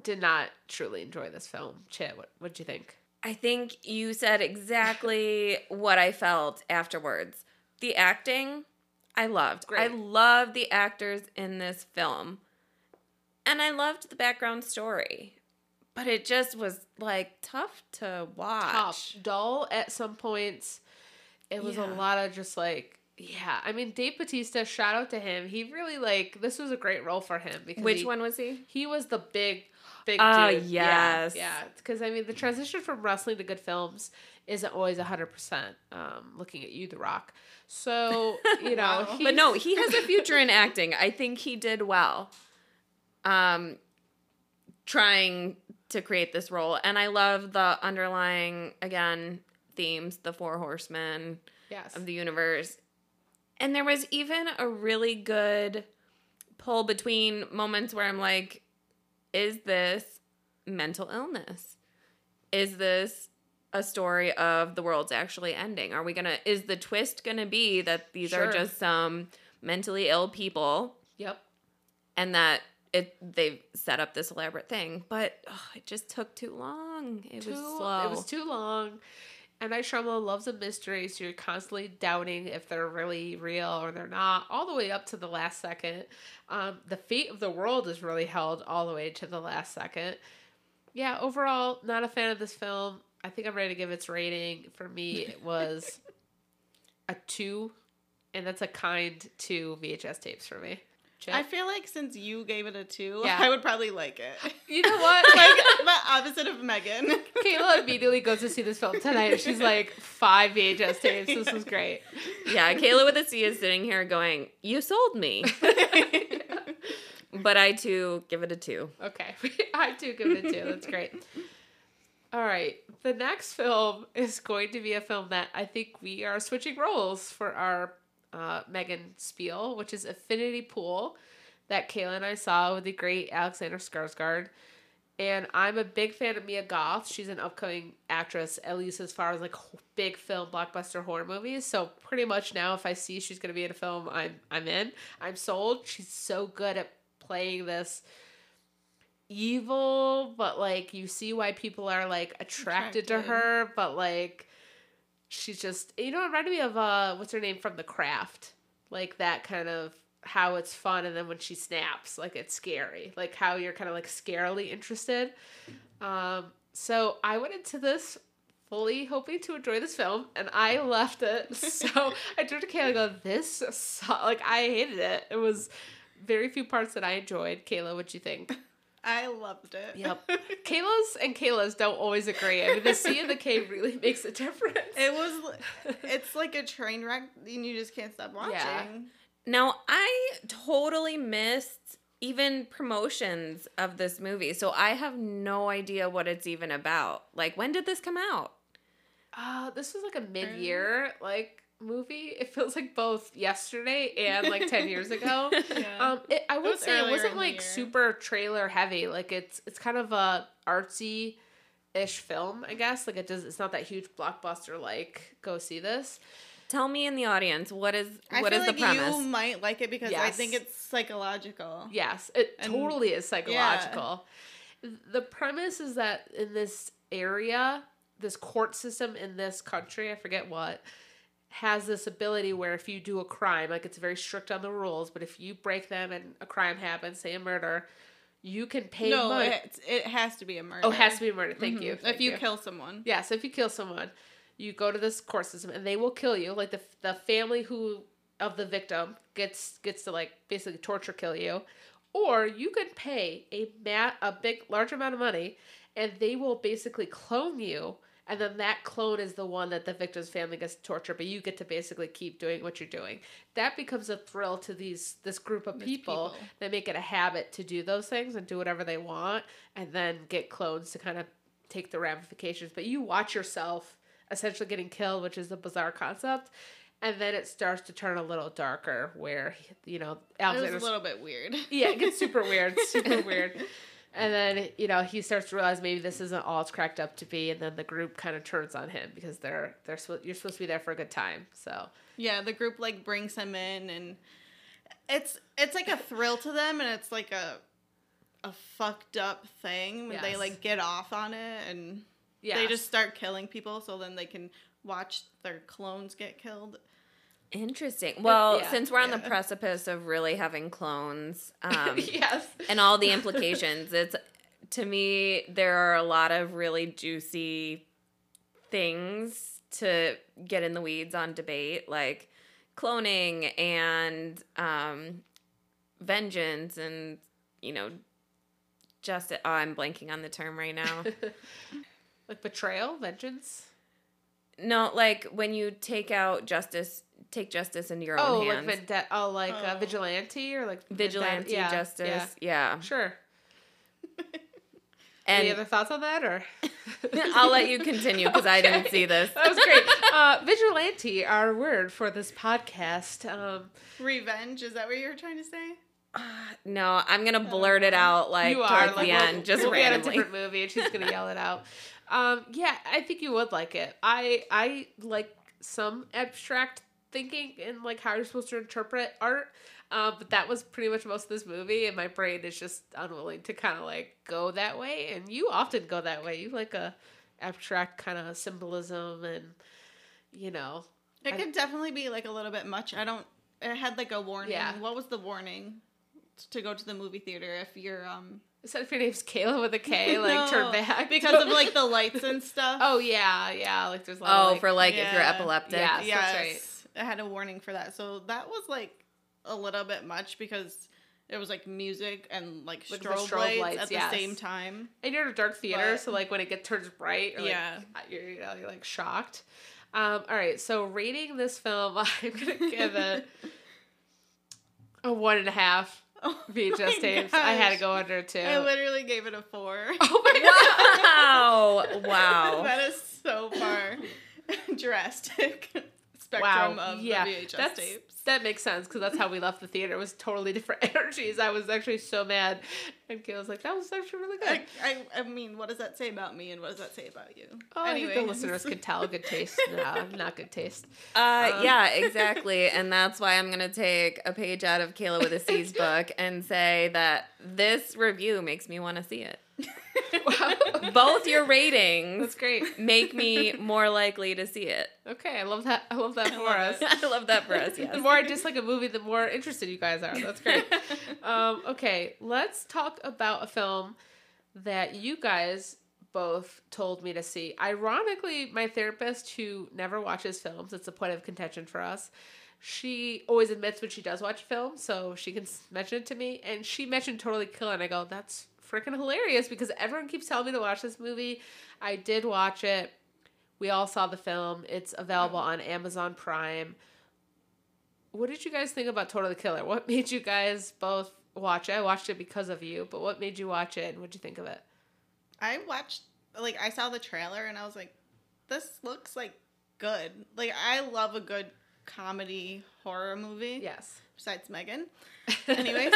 Did not truly enjoy this film. Chit, what'd you think? I think you said exactly what I felt afterwards. The acting, I loved. Great. I loved the actors in this film. And I loved the background story. But it just was, like, tough to watch. Tough. Dull at some points. It was a lot of just, like, I mean, Dave Bautista, shout out to him. He really, like, this was a great role for him. Because Which one was he? He was the big dude. Oh, yes. Yeah. Because, I mean, the transition from wrestling to good films isn't always 100% looking at you, The Rock. So, you know. But, no, he has a future in acting. I think he did well. Trying to create this role. And I love the underlying, again, themes, the four horsemen of the universe. And there was even a really good pull between moments where I'm like, is this mental illness? Is this a story of the world's actually ending? Are we going to, is the twist going to be that these are just some mentally ill people? Yep. And that they've set up this elaborate thing, but it just took too long. It was slow. It was too long. And I Shyamalan loves a mystery, so you're constantly doubting if they're really real or they're not, all the way up to the last second. The fate of the world is really held all the way to the last second. Yeah, overall, not a fan of this film. I think I'm ready to give its rating. For me, it was a 2, and that's a kind 2 VHS tapes for me. Chip. I feel like since you gave it a 2, I would probably like it. You know what? Like, the opposite of Megan. Kayla immediately goes to see this film tonight. She's like, 5 VHS tapes. This was great. Yeah, Kayla with a C is sitting here going, you sold me. But I, too, give it a 2. Okay. I, too, give it a 2. That's great. All right. The next film is going to be a film that I think we are switching roles for our M3GAN spiel, which is Affinity Pool, that Kayla and I saw with the great Alexander Skarsgård. And I'm a big fan of Mia Goth. She's an upcoming actress, at least as far as like big film blockbuster horror movies. So pretty much now, if I see she's going to be in a film, I'm in. I'm sold. She's so good at playing this evil, but like you see why people are like attracted to her, but like she's just, you know, it reminded me of, what's her name from The Craft? Like that kind of how it's fun. And then when she snaps, like it's scary, like how you're kind of like scarily interested. So I went into this fully hoping to enjoy this film and I left it. So I turned to Kayla and go, I hated it. It was very few parts that I enjoyed. Kayla, what'd you think? I loved it. Yep. Kayla's don't always agree. I mean, the C and the K really makes a difference. It's like a train wreck and you just can't stop watching. Yeah. Now, I totally missed even promotions of this movie, so I have no idea what it's even about. Like, when did this come out? This was like a mid-year, like, movie. It feels like both yesterday and like 10 years ago. I would say it wasn't like super trailer heavy. Like it's kind of a artsy-ish film, I guess. Like it's not that huge blockbuster. Like go see this. Tell me in the audience what is the premise. You might like it because I think it's psychological. Yes, it totally is psychological. Yeah. The premise is that in this area, this court system in this country, I forget what, has this ability where if you do a crime, like it's very strict on the rules, but if you break them and a crime happens, say a murder, you can pay money. It has to be a murder. Oh, it has to be a murder. Thank you. Thank if you kill someone. Yes, yeah, so if you kill someone, you go to this court system and they will kill you. Like the family of the victim gets to like basically torture kill you, or you can pay a large amount of money and they will basically clone you. And then that clone is the one that the victim's family gets to torture, but you get to basically keep doing what you're doing. That becomes a thrill to this group of people that make it a habit to do those things and do whatever they want and then get clones to kind of take the ramifications. But you watch yourself essentially getting killed, which is a bizarre concept. And then it starts to turn a little darker where, you know, Alexander's... It was a little bit weird. Yeah, it gets super weird. And then, you know, he starts to realize maybe this isn't all it's cracked up to be, and then the group kind of turns on him because you're supposed to be there for a good time. So yeah, the group like brings him in, and it's like a thrill to them, and it's like a fucked up thing. Yes. They like get off on it, and yes. They just start killing people, so then they can watch their clones get killed. Interesting. Well, yeah, since we're on the precipice of really having clones, yes, and all the implications, it's, to me, there are a lot of really juicy things to get in the weeds on debate, like cloning and vengeance and, you know, justice. Oh, I'm blanking on the term right now. Like betrayal, vengeance? No, like when you take justice into your own hands. Like vigilante or like vigilante justice. Yeah. Sure. And any other thoughts on that, or I'll let you continue because I didn't see this. That was great. Vigilante, our word for this podcast. Revenge. Is that what you were trying to say? No, I'm gonna blurt it out towards the end, just randomly. We'll be at a different movie, and she's gonna yell it out. Yeah, I think you would like it. I like some abstract thinking and like how you're supposed to interpret art, but that was pretty much most of this movie, and my brain is just unwilling to kind of like go that way. And you often go that way. You like a abstract kind of symbolism, and you know, it could definitely be like a little bit much. It had like a warning. Yeah. What was the warning? To go to the movie theater if you're instead if your name's Kayla with a K, like no, turn back because of like the lights and stuff. Oh yeah, like there's a lot of, for like if you're epileptic. Yes, that's right. I had a warning for that, so that was like a little bit much because it was like music and like strobe lights at the same time, and you're in a dark theater, so like when it turns bright, you're like shocked. All right, so rating this film, I'm gonna give it a 1.5. VHS tapes. Gosh. I had to go under 2. I literally gave it a 4. Oh my god! Wow! That is so far drastic spectrum of the VHS tapes. That makes sense because that's how we left the theater. It was totally different energies. I was actually so mad, and Kayla's like, "That was actually really good." I mean, what does that say about me, and what does that say about you? Oh, anyway. I think the listeners could tell. Good taste, no, not good taste. Yeah, exactly, and that's why I'm gonna take a page out of Kayla with a C's book and say that this review makes me want to see it. Wow. Both your ratings, that's great, make me more likely to see it. Okay, I love that for us. Yes. The more I dislike a movie, the more interested you guys are. That's great. Okay, let's talk about a film that you guys both told me to see. Ironically, my therapist, who never watches films, it's a point of contention for us. She always admits when she does watch films, so she can mention it to me, and she mentioned Totally Killer, and I go, that's freaking hilarious because everyone keeps telling me to watch this movie. I did watch it. We all saw the film. It's available on Amazon Prime. What did you guys think about Totally Killer? What made you guys both watch it? I watched it because of you, but what made you watch it and what'd you think of it? I saw the trailer and I was like, this looks like good. Like, I love a good comedy horror movie. Yes. Besides M3GAN. Anyways.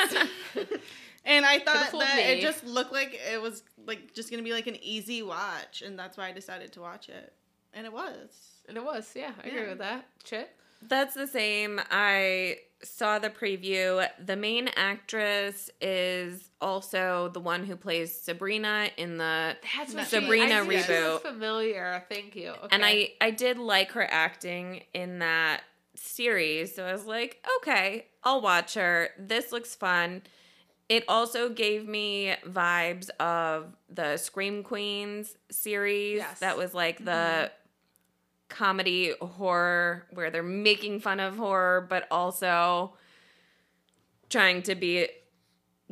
And I thought that it just looked like it was like just gonna be like an easy watch, and that's why I decided to watch it. And it was. Yeah, I agree with that. Chit. That's the same. I saw the preview. The main actress is also the one who plays Sabrina in the Sabrina reboot. That's familiar. Thank you. Okay. And I did like her acting in that series, so I was like, okay, I'll watch her. This looks fun. It also gave me vibes of the Scream Queens series. Yes. That was like the comedy horror where they're making fun of horror, but also trying to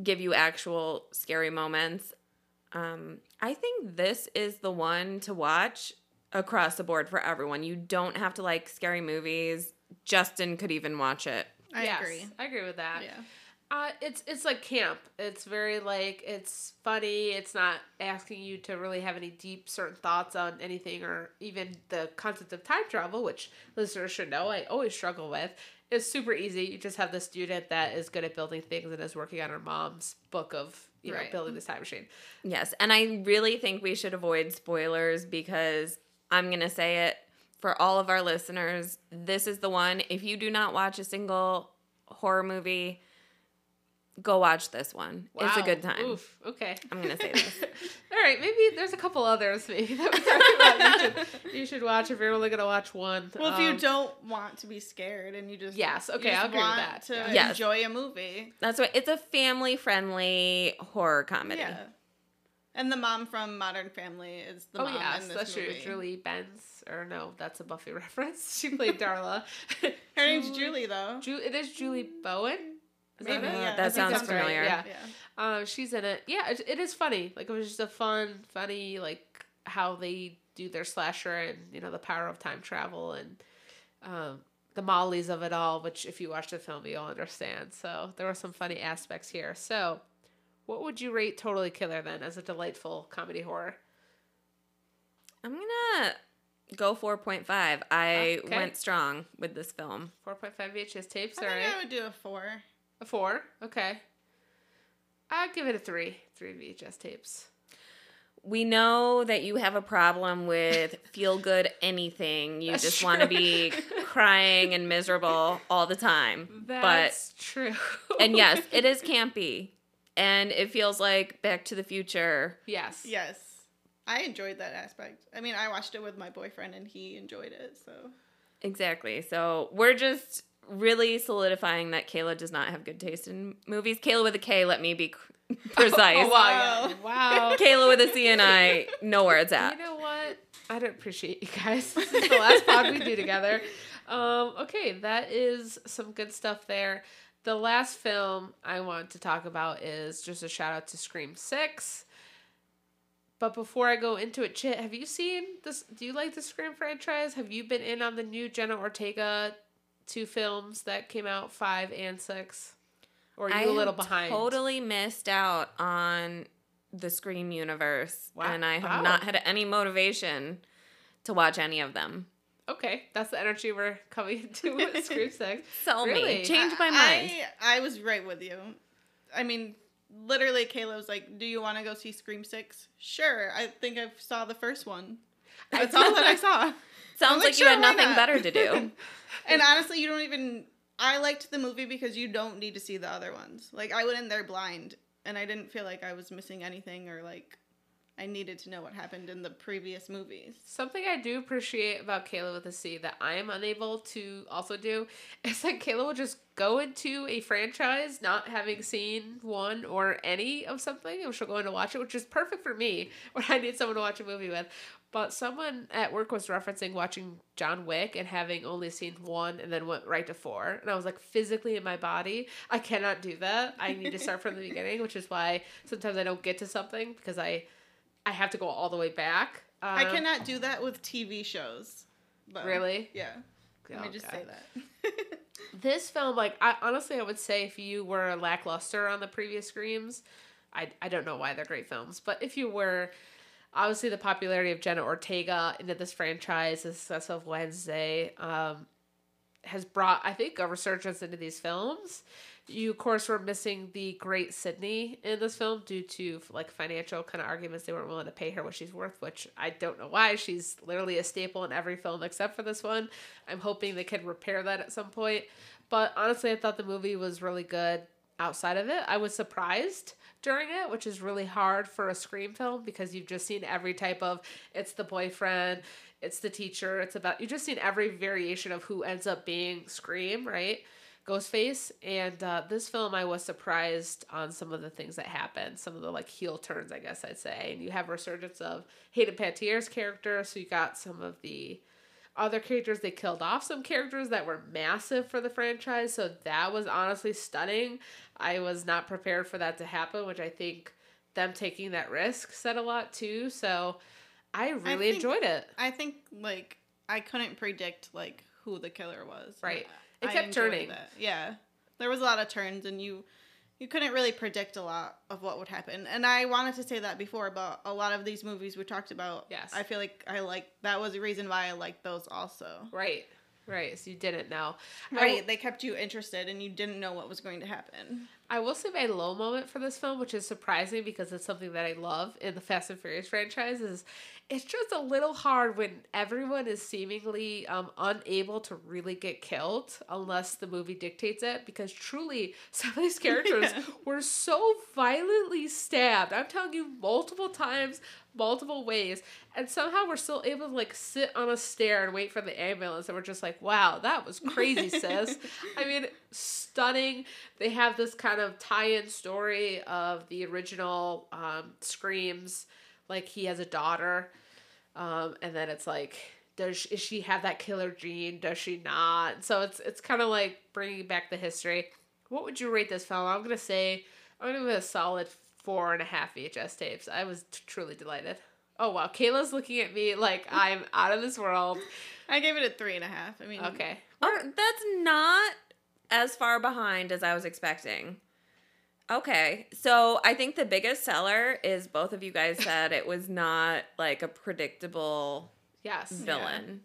give you actual scary moments. I think this is the one to watch across the board for everyone. You don't have to like scary movies. Justin could even watch it. I agree. I agree with that. Yeah. It's like camp. It's very like, it's funny. It's not asking you to really have any deep certain thoughts on anything or even the concept of time travel, which listeners should know I always struggle with. It's super easy. You just have the student that is good at building things and is working on her mom's book of you know, building this time machine. Yes. And I really think we should avoid spoilers because I'm going to say it for all of our listeners. This is the one. If you do not watch a single horror movie, go watch this one. Wow. It's a good time. Oof. Okay. I'm going to say this. All right. Maybe there's a couple others maybe that we talked about. You should watch if you're only going to watch one. Well, if you don't want to be scared and you just, yes, okay, I'll agree with that. To enjoy a movie. That's right. It's a family-friendly horror comedy. Yeah. And the mom from Modern Family is the mom in this movie. That's true. Julie Benz. Or no, that's a Buffy reference. She played Darla. Her name's Julie, though. It is Julie Bowen. Maybe, yeah. That sounds familiar. Right. Yeah. She's in it. Yeah, it is funny. Like, it was just a funny, like, how they do their slasher and, you know, the power of time travel and the mollies of it all, which if you watch the film, you'll understand. So there were some funny aspects here. So what would you rate Totally Killer, then, as a delightful comedy horror? I'm going to go 4.5. I went strong with this film. 4.5 VHS tapes, all right. I think I would do a 4. A 4? Okay. I'd give it a 3. 3 VHS tapes. We know that you have a problem with feel-good anything. You just want to be crying and miserable all the time. That's true. And yes, it is campy. And it feels like Back to the Future. Yes. Yes. I enjoyed that aspect. I mean, I watched it with my boyfriend and he enjoyed it, so. Exactly. So we're just really solidifying that Kayla does not have good taste in movies. Kayla with a K, let me be precise. Oh, wow. Wow. Kayla with a C and I know where it's at. You know what? I don't appreciate you guys. This is the last pod we do together. Okay, that is some good stuff there. The last film I want to talk about is just a shout out to Scream 6. But before I go into it, Chit, have you seen this? Do you like the Scream franchise? Have you been in on the new Jenna Ortega 2 films that came out, 5 and 6, or are you a little behind? I totally missed out on the Scream universe, and I have not had any motivation to watch any of them. Okay, that's the energy we're coming into with Scream 6. Sell me, change my mind. I was right with you. I mean, literally, Kayla was like, "Do you want to go see Scream 6? Sure. I think I saw the first one. That's all that I saw. Sounds like you had nothing better to do. And honestly, you don't even... I liked the movie because you don't need to see the other ones. Like, I went in there blind, and I didn't feel like I was missing anything or, like, I needed to know what happened in the previous movies. Something I do appreciate about Kayla with a C that I am unable to also do is that Kayla will just go into a franchise not having seen one or any of something, and she'll go in to watch it, which is perfect for me when I need someone to watch a movie with. But someone at work was referencing watching John Wick and having only seen 1 and then went right to 4. And I was like, physically in my body, I cannot do that. I need to start from the beginning, which is why sometimes I don't get to something because I have to go all the way back. I cannot do that with TV shows. Though. Really? Yeah. Let me just say that. This film, like, I would say if you were lackluster on the previous Screams, I don't know why they're great films, but if you were... Obviously, the popularity of Jenna Ortega into this franchise, the success of Wednesday, has brought, I think, a resurgence into these films. You, of course, were missing the great Sydney in this film due to, like, financial kind of arguments. They weren't willing to pay her what she's worth, which I don't know why. She's literally a staple in every film except for this one. I'm hoping they can repair that at some point. But honestly, I thought the movie was really good outside of it. I was surprised during it, which is really hard for a Scream film because you've just seen every type of, it's the boyfriend, it's the teacher, it's about, you've just seen every variation of who ends up being Scream, right? Ghostface. And this film, I was surprised on some of the things that happened, some of the like heel turns, I guess I'd say. And you have resurgence of Hayden Panettiere's character, so you got some of the other characters. They killed off some characters that were massive for the franchise, so that was honestly stunning. I was not prepared for that to happen, which I think them taking that risk said a lot too. So I enjoyed it. I think like I couldn't predict like who the killer was. Right. It kept turning. That. Yeah. There was a lot of turns and you couldn't really predict a lot of what would happen. And I wanted to say that before, but a lot of these movies we talked about, yes, I feel like that was a reason why I liked those also. Right. Right, so you didn't know. Right, they kept you interested and you didn't know what was going to happen. I will say my low moment for this film, which is surprising because it's something that I love in the Fast and Furious franchise, is it's just a little hard when everyone is seemingly unable to really get killed unless the movie dictates it, because truly some of these characters were so violently stabbed. I'm telling you, multiple times, multiple ways, and somehow we're still able to like sit on a stair and wait for the ambulance, and we're just like, wow, that was crazy, sis. I mean, stunning. They have this kind of tie-in story of the original Screams. Like, he has a daughter, and then it's like, does she have that killer gene? Does she not? So it's kind of like bringing back the history. What would you rate this film? I'm gonna give it a solid 4.5 VHS tapes. I was truly delighted. Oh wow, Kayla's looking at me like I'm out of this world. I gave it a 3.5. I mean, okay, that's not as far behind as I was expecting. Okay, so I think the biggest seller is both of you guys said it was not like a predictable villain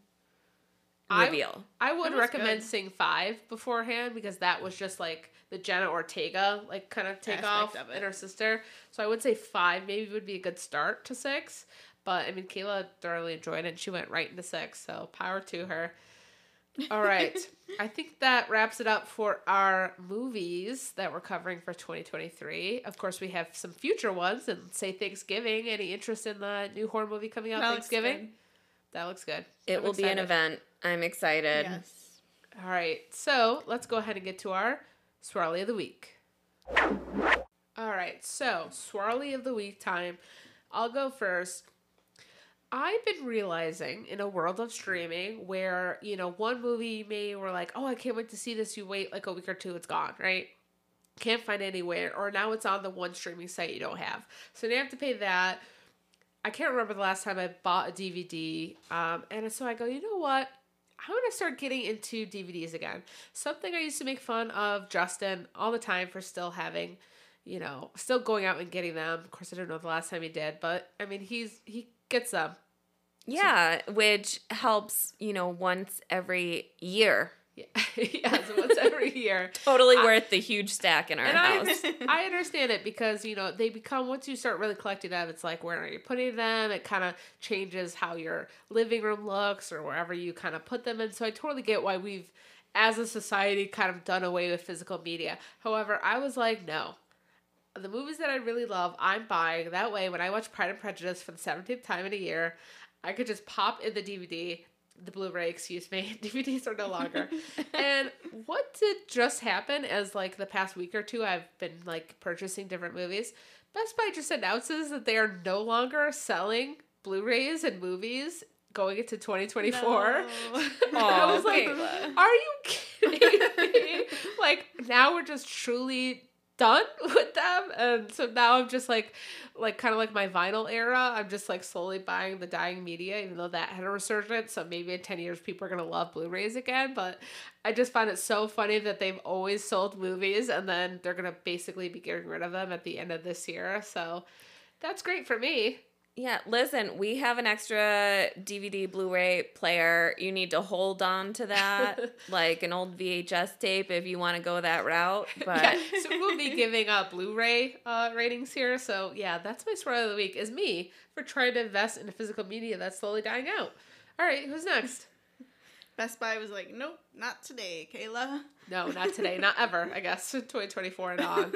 reveal. I would recommend seeing 5 beforehand, because that was just like the Jenna Ortega like kind of takeoff and her sister. So I would say 5 maybe would be a good start to 6. But I mean, Kayla thoroughly enjoyed it and she went right into 6. So power to her. All right. I think that wraps it up for our movies that we're covering for 2023. Of course, we have some future ones, and say Thanksgiving. Any interest in the new horror movie coming out Thanksgiving? That looks good. It will be an event. I'm excited. Yes. All right. So let's go ahead and get to our Swirly of the Week. All right. So Swirly of the Week time. I'll go first. I've been realizing in a world of streaming where, you know, one movie maybe we're like, oh, I can't wait to see this. You wait like a week or two, it's gone, right? Can't find it anywhere. Or now it's on the one streaming site you don't have. So now you have to pay that. I can't remember the last time I bought a DVD. And so I go, you know what? I'm going to start getting into DVDs again. Something I used to make fun of Justin all the time for still having, you know, still going out and getting them. Of course, I don't know the last time he did. But, I mean, he gets them. Yeah, so, which helps, you know, once every year. Yeah, so once every year. Totally worth the huge stack in our house. I understand it because, you know, they become, once you start really collecting them, it's like, where are you putting them? It kind of changes how your living room looks or wherever you kind of put them in. So I totally get why we've, as a society, kind of done away with physical media. However, I was like, no. The movies that I really love, I'm buying. That way, when I watch Pride and Prejudice for the 17th time in a year, I could just pop in the DVD, the Blu-ray, excuse me. DVDs are no longer. And what did just happen is, like, the past week or two, I've been, like, purchasing different movies. Best Buy just announces that they are no longer selling Blu-rays and movies going into 2024. No. I was like, are you kidding me? Like, now we're just truly done with them. And so now I'm just like kind of like my vinyl era, I'm just like slowly buying the dying media, even though that had a resurgence. So maybe in 10 years people are going to love Blu-rays again, but I just find it so funny that they've always sold movies and then they're going to basically be getting rid of them at the end of this year. So that's great for me. Yeah, listen, we have an extra DVD Blu-ray player. You need to hold on to that, like an old VHS tape if you want to go that route. But yeah, so we'll be giving up Blu-ray ratings here. So yeah, that's my swirl of the week, is me for trying to invest in physical media that's slowly dying out. All right, who's next? Best Buy was like, nope, not today, Kayla. No, not today, not ever, I guess, 2024 and on.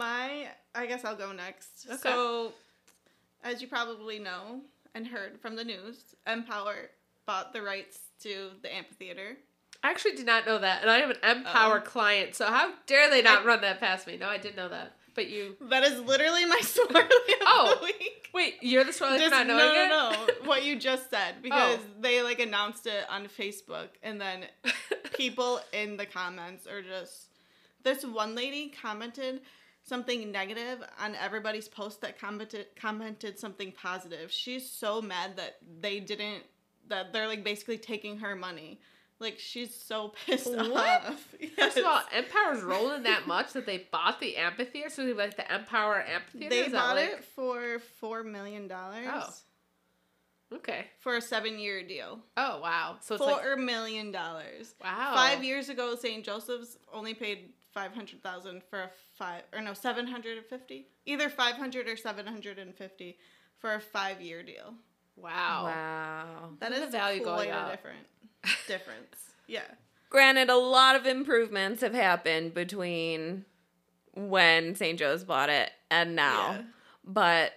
I guess I'll go next. Okay. So, as you probably know and heard from the news, Empower bought the rights to the amphitheater. I actually did not know that, and I am an Empower client, so how dare they not run that past me? No, I did know that, but you... That is literally my swirly of the week. Wait, you're the swirly for not knowing it? No, what you just said, because they, like, announced it on Facebook, and then people in the comments are just... This one lady commented something negative on everybody's post that commented something positive. She's so mad that they're like basically taking her money. Like, she's so pissed off. Yes. First of all, Empower's rolling that much that they bought the amphitheater. So they like the Empower amphitheater. They bought it for $4 million. Oh. Okay. For a 7-year deal. Oh, wow. So it's $4 million. Wow. 5 years ago, St. Joseph's only paid $500,000 for a 750. Either 500 or 750 for a 5-year deal. Wow. Wow. That is quite a difference. Yeah. Granted, a lot of improvements have happened between when St. Joe's bought it and now. Yeah. But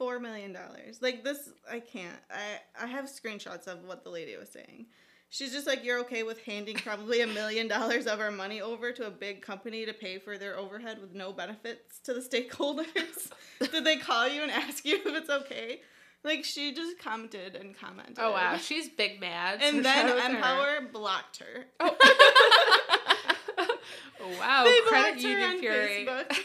$4 million. Like, this, I can't. I have screenshots of what the lady was saying. She's just like, you're okay with handing probably $1 million of our money over to a big company to pay for their overhead with no benefits to the stakeholders? Did they call you and ask you if it's okay? Like, she just commented. Oh, wow. She's big mad. And then Empower blocked her. Oh. Wow. They blocked her on Facebook.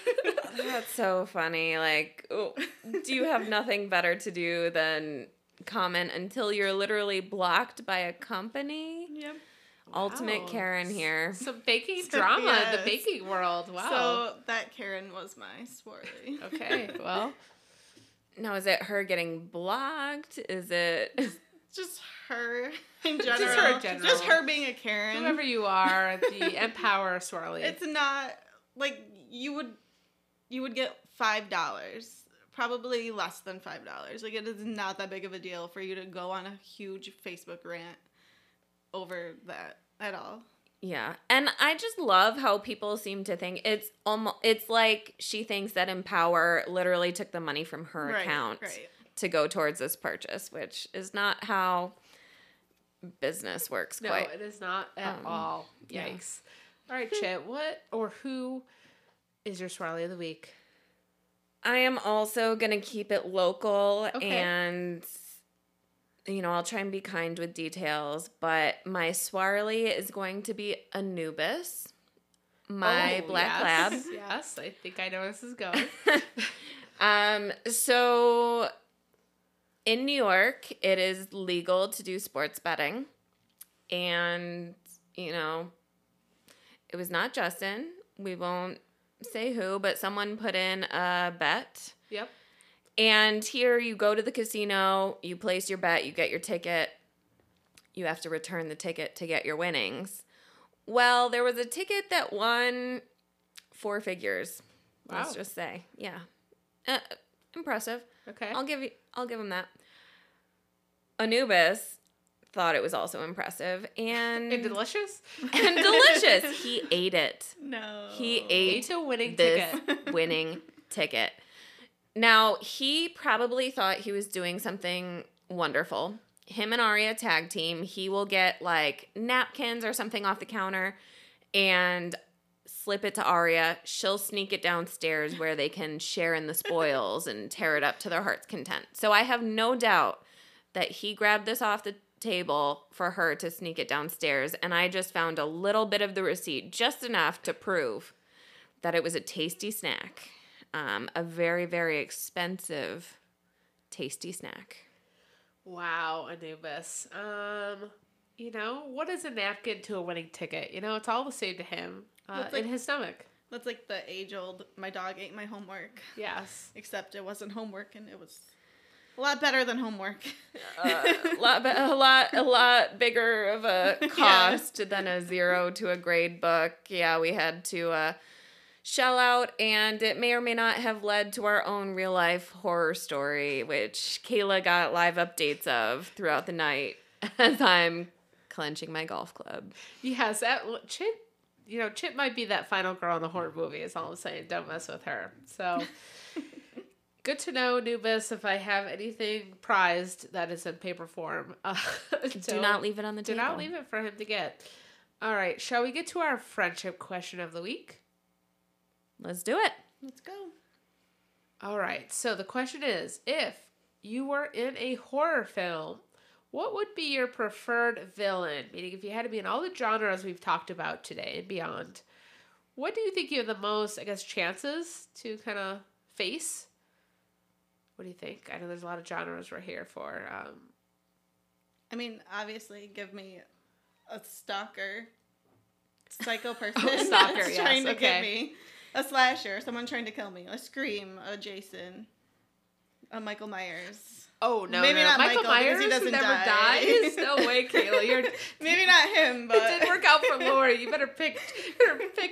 That's so funny. Like, do you have nothing better to do than comment until you're literally blocked by a company? Yep. Ultimate wow. Karen here. Some baking drama, yes. The baking world. Wow. So that Karen was my swirly. Okay, well... Now, is it her getting blocked? Is it... Just her in general. Just her being a Karen. Whoever you are, the Empower Swirly. It's not... Like, you would get $5. Probably less than $5. Like, it is not that big of a deal for you to go on a huge Facebook rant over that at all. Yeah. And I just love how people seem to think it's like she thinks that Empower literally took the money from her account to go towards this purchase, which is not how business works quite. No, it is not at all. Yikes. Yeah. All right, Chit, what or who is your Swirly of the Week? I am also going to keep it local and... You know, I'll try and be kind with details, but my Swirly is going to be Anubis, my black lab. Yes, I think I know where this is going. So in New York, it is legal to do sports betting. And, you know, it was not Justin. We won't say who, but someone put in a bet. Yep. And here you go to the casino, you place your bet, you get your ticket, you have to return the ticket to get your winnings. Well, there was a ticket that won 4 figures. Wow. Let's just say, yeah, impressive. Okay, I'll give him that. Anubis thought it was also impressive and delicious. And delicious. He ate it. No, he ate a winning ticket. Now, he probably thought he was doing something wonderful. Him and Aria tag team. He will get, like, napkins or something off the counter and slip it to Aria. She'll sneak it downstairs where they can share in the spoils and tear it up to their heart's content. So I have no doubt that he grabbed this off the table for her to sneak it downstairs, and I just found a little bit of the receipt, just enough to prove that it was a tasty snack. A very, very expensive, tasty snack. Wow, Anubis. You know, what is a napkin to a winning ticket? You know, it's all the same to him in his stomach. That's like the age-old, my dog ate my homework. Yes. Except it wasn't homework, and it was a lot better than homework. A lot bigger of a cost than a 0 to a grade book. Yeah, we had to... shell out, and it may or may not have led to our own real-life horror story, which Kayla got live updates of throughout the night as I'm clenching my golf club. Yes, Chip might be that final girl in the horror movie, is all I'm saying. Don't mess with her. So, good to know, Anubis, if I have anything prized that is in paper form. Do not leave it on the table. Do not leave it for him to get. All right, shall we get to our friendship question of the week? Let's do it. Let's go. All right. So the question is, if you were in a horror film, what would be your preferred villain? Meaning if you had to be in all the genres we've talked about today and beyond, what do you think you have the most, I guess, chances to kind of face? What do you think? I know there's a lot of genres we're here for. I mean, obviously, give me a stalker, psycho person that's trying to get me. A slasher, someone trying to kill me. A Scream, a Jason. Michael Myers. Oh, no, maybe not Michael Myers, because he doesn't never dies. No way, Kayla. You're maybe not him, but... It didn't work out for Lori. You better pick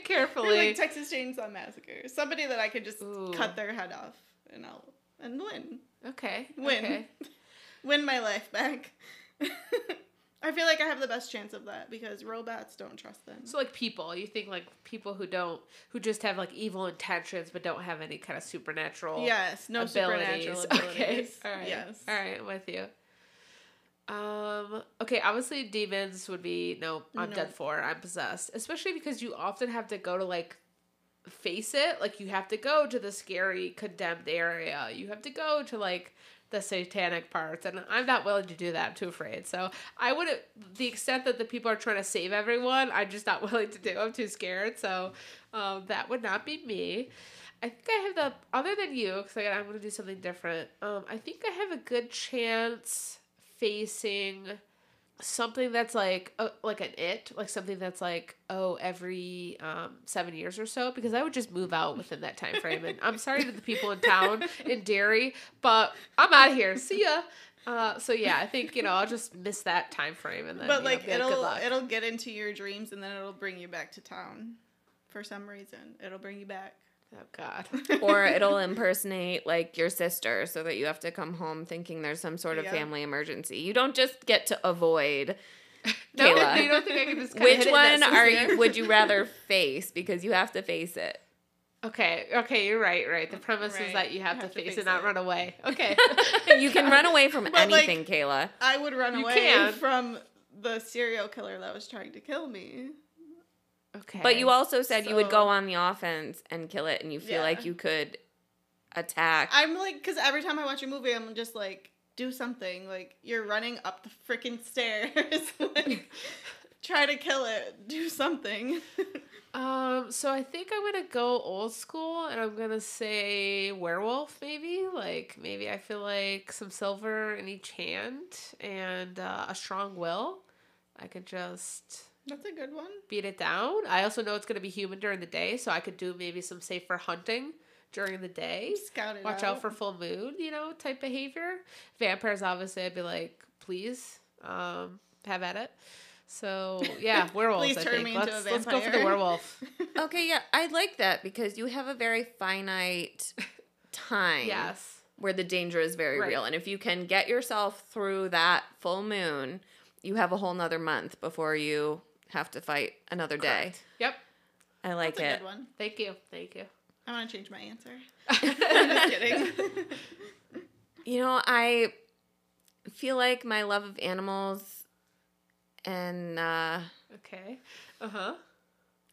carefully. Like Texas Chainsaw Massacre. Somebody that I could just cut their head off and win. Okay. Win my life back. I feel like I have the best chance of that because robots don't trust them. So, like, people. You think, like, people who just have, like, evil intentions but don't have any kind of supernatural supernatural abilities. Okay. All right. Yes. All right. I'm with you. Okay. Obviously, demons would be, I'm done for. I'm possessed. Especially because you often have to go to, like, face it. Like, you have to go to the scary, condemned area. You have to go to, like... the satanic parts, and I'm not willing to do that. I'm too afraid. So I wouldn't, the extent that the people are trying to save everyone, I'm just not willing to do. I'm too scared. So that would not be me. I think I have other than you, because I'm going to do something different. I think I have a good chance facing something that's like an it, like something that's like, every 7 years or so, because I would just move out within that time frame. And I'm sorry to the people in town, in Derry, but I'm out of here. See ya. So yeah, I think, I'll just miss that time frame. And then, but it'll get into your dreams, and then it'll bring you back to town for some reason. It'll bring you back. Oh, God. Or it'll impersonate, like, your sister so that you have to come home thinking there's some sort of family emergency. You don't just get to avoid Kayla. No, you don't think I can just kind of hit it in that system? Would you rather face? Because you have to face it. Okay, you're right. The premise is that you have to face it, not run away. Okay. You can run away from anything, Kayla. I would run away from the serial killer that was trying to kill me. Okay. But you also said you would go on the offense and kill it, and you feel like you could attack. I'm like, because every time I watch a movie, I'm just like, do something. Like, you're running up the freaking stairs. Like, try to kill it. Do something. So I think I'm going to go old school, and I'm going to say werewolf, maybe. Like, maybe I feel like some silver in each hand and a strong will. I could just... That's a good one. Beat it down. I also know it's going to be human during the day, so I could do maybe some safer hunting during the day. Scout it out. Watch out for full moon, type behavior. Vampires, obviously, I'd be like, please, have at it. So, yeah, werewolves, please turn me into a vampire. Let's go for the werewolf. Okay, yeah, I like that because you have a very finite time where the danger is very real. And if you can get yourself through that full moon, you have a whole nother month before you... have to fight another day. Correct. Yep. I like it. That's a good one. Thank you. I want to change my answer. I'm just kidding. I feel like my love of animals and... okay. Uh-huh.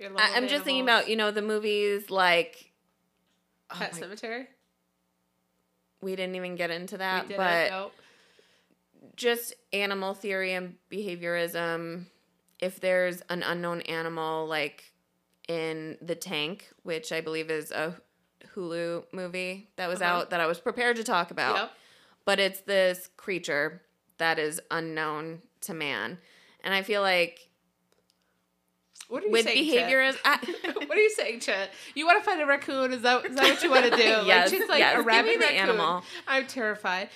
Your love I'm just thinking about, the movies like... Pet Cemetery? We didn't even get into that, but... Nope. Just animal theory and behaviorism... If there's an unknown animal, like in The Tank, which I believe is a Hulu movie that was out that I was prepared to talk about. Yep. But it's this creature that is unknown to man. And I feel like... What are you saying, Chet? You want to find a raccoon? Is that what you want to do? Yes. Like, she's like a rabid raccoon. Animal. I'm terrified.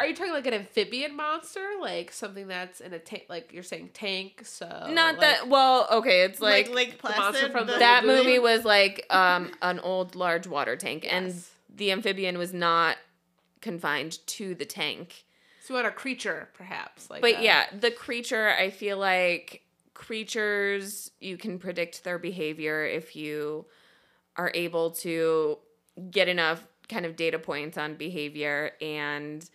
Are you talking like an amphibian monster, like something that's in a tank? Like you're saying tank? So not like, that. Well, okay, it's like Lake Placid. The monster from that movie was like an old large water tank, and the amphibian was not confined to the tank. So what a creature, perhaps. Like, but yeah, the creature. I feel like. Creatures, you can predict their behavior if you are able to get enough kind of data points on behavior, and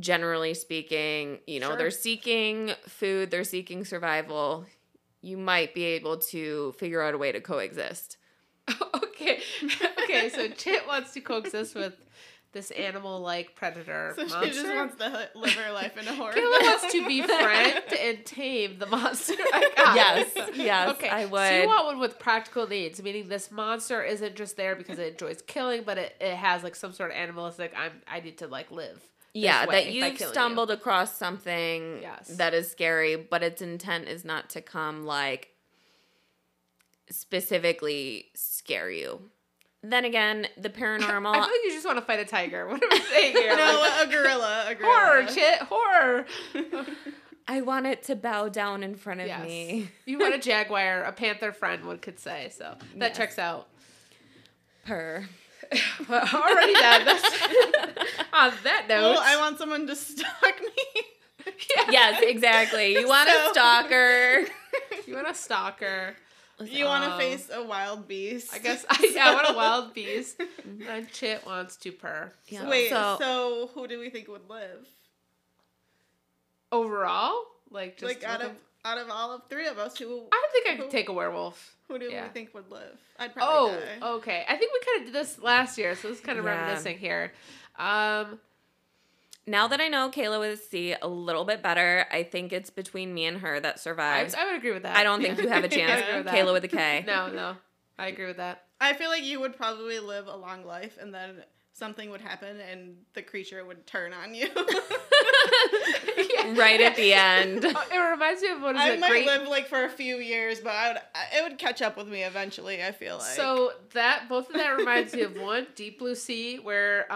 generally speaking, they're seeking food, they're seeking survival. You might be able to figure out a way to coexist. Okay, so Chit wants to coexist with this animal-like predator monster. She just wants to live her life in a horror. Kayla wants to befriend and tame the monster. Yes, okay. I would. So you want one with practical needs, meaning this monster isn't just there because it enjoys killing, but it has like some sort of animalistic. I need to like live. Yeah, that you've stumbled across something that is scary, but its intent is not to come like specifically scare you. Then again, the paranormal... I feel like you just want to fight a tiger. What am I saying here? No, a gorilla. A gorilla. Horror, shit. Horror. I want it to bow down in front of me. You want a jaguar, a panther friend, one could say. So that checks out. Purr. Well, already done. On that note... Well, I want someone to stalk me. Yes, exactly. You want a stalker. You want a stalker. You want to face a wild beast. I guess I want a wild beast. My chit wants to purr. Yeah. Wait, so who do we think would live? Overall? Like out of all of three of us, who... I think I could take a werewolf. Who do we think would live? I'd probably die. Oh, okay. I think we kind of did this last year, so it's kind of reminiscing here. Now that I know Kayla with a C a little bit better, I think it's between me and her that survives. I would agree with that. I don't think you have a chance. Yeah. Kayla with a K. No. I agree with that. I feel like you would probably live a long life, and then something would happen, and the creature would turn on you. Right at the end. It reminds me of what is it? I might live for a few years, but it would catch up with me eventually, I feel like. So both of that reminds me of one, Deep Blue Sea, where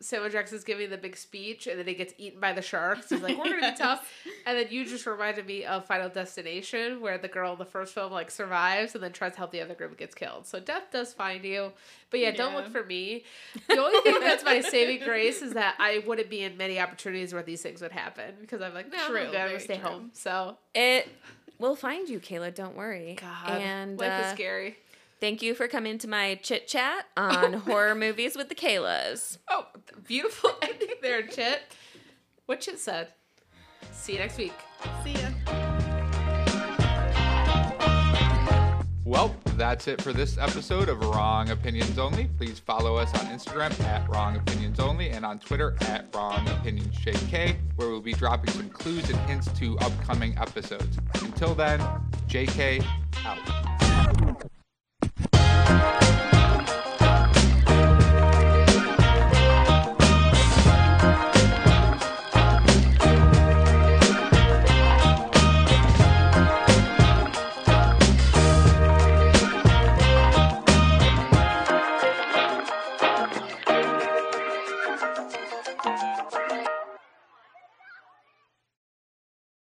Samuel Jackson's giving the big speech and then he gets eaten by the sharks. He's like, we're going to be tough. And then you just reminded me of Final Destination, where the girl in the first film survives and then tries to help the other group and gets killed. So death does find you. But don't look for me. The only thing that's my saving grace is that I wouldn't be in many opportunities where these things would happen, because I'm like, no, I'm going to stay home. So it will find you, Kayla. Don't worry. God, and life is scary. Thank you for coming to my chit chat on horror movies with the Kaylas. Oh, beautiful ending there, Chit. What Chit said. See you next week. See ya. Well, that's it for this episode of Wrong Opinions Only. Please follow us on Instagram @WrongOpinionsOnly and on Twitter @WrongOpinionsJK, where we'll be dropping some clues and hints to upcoming episodes. Until then, JK out.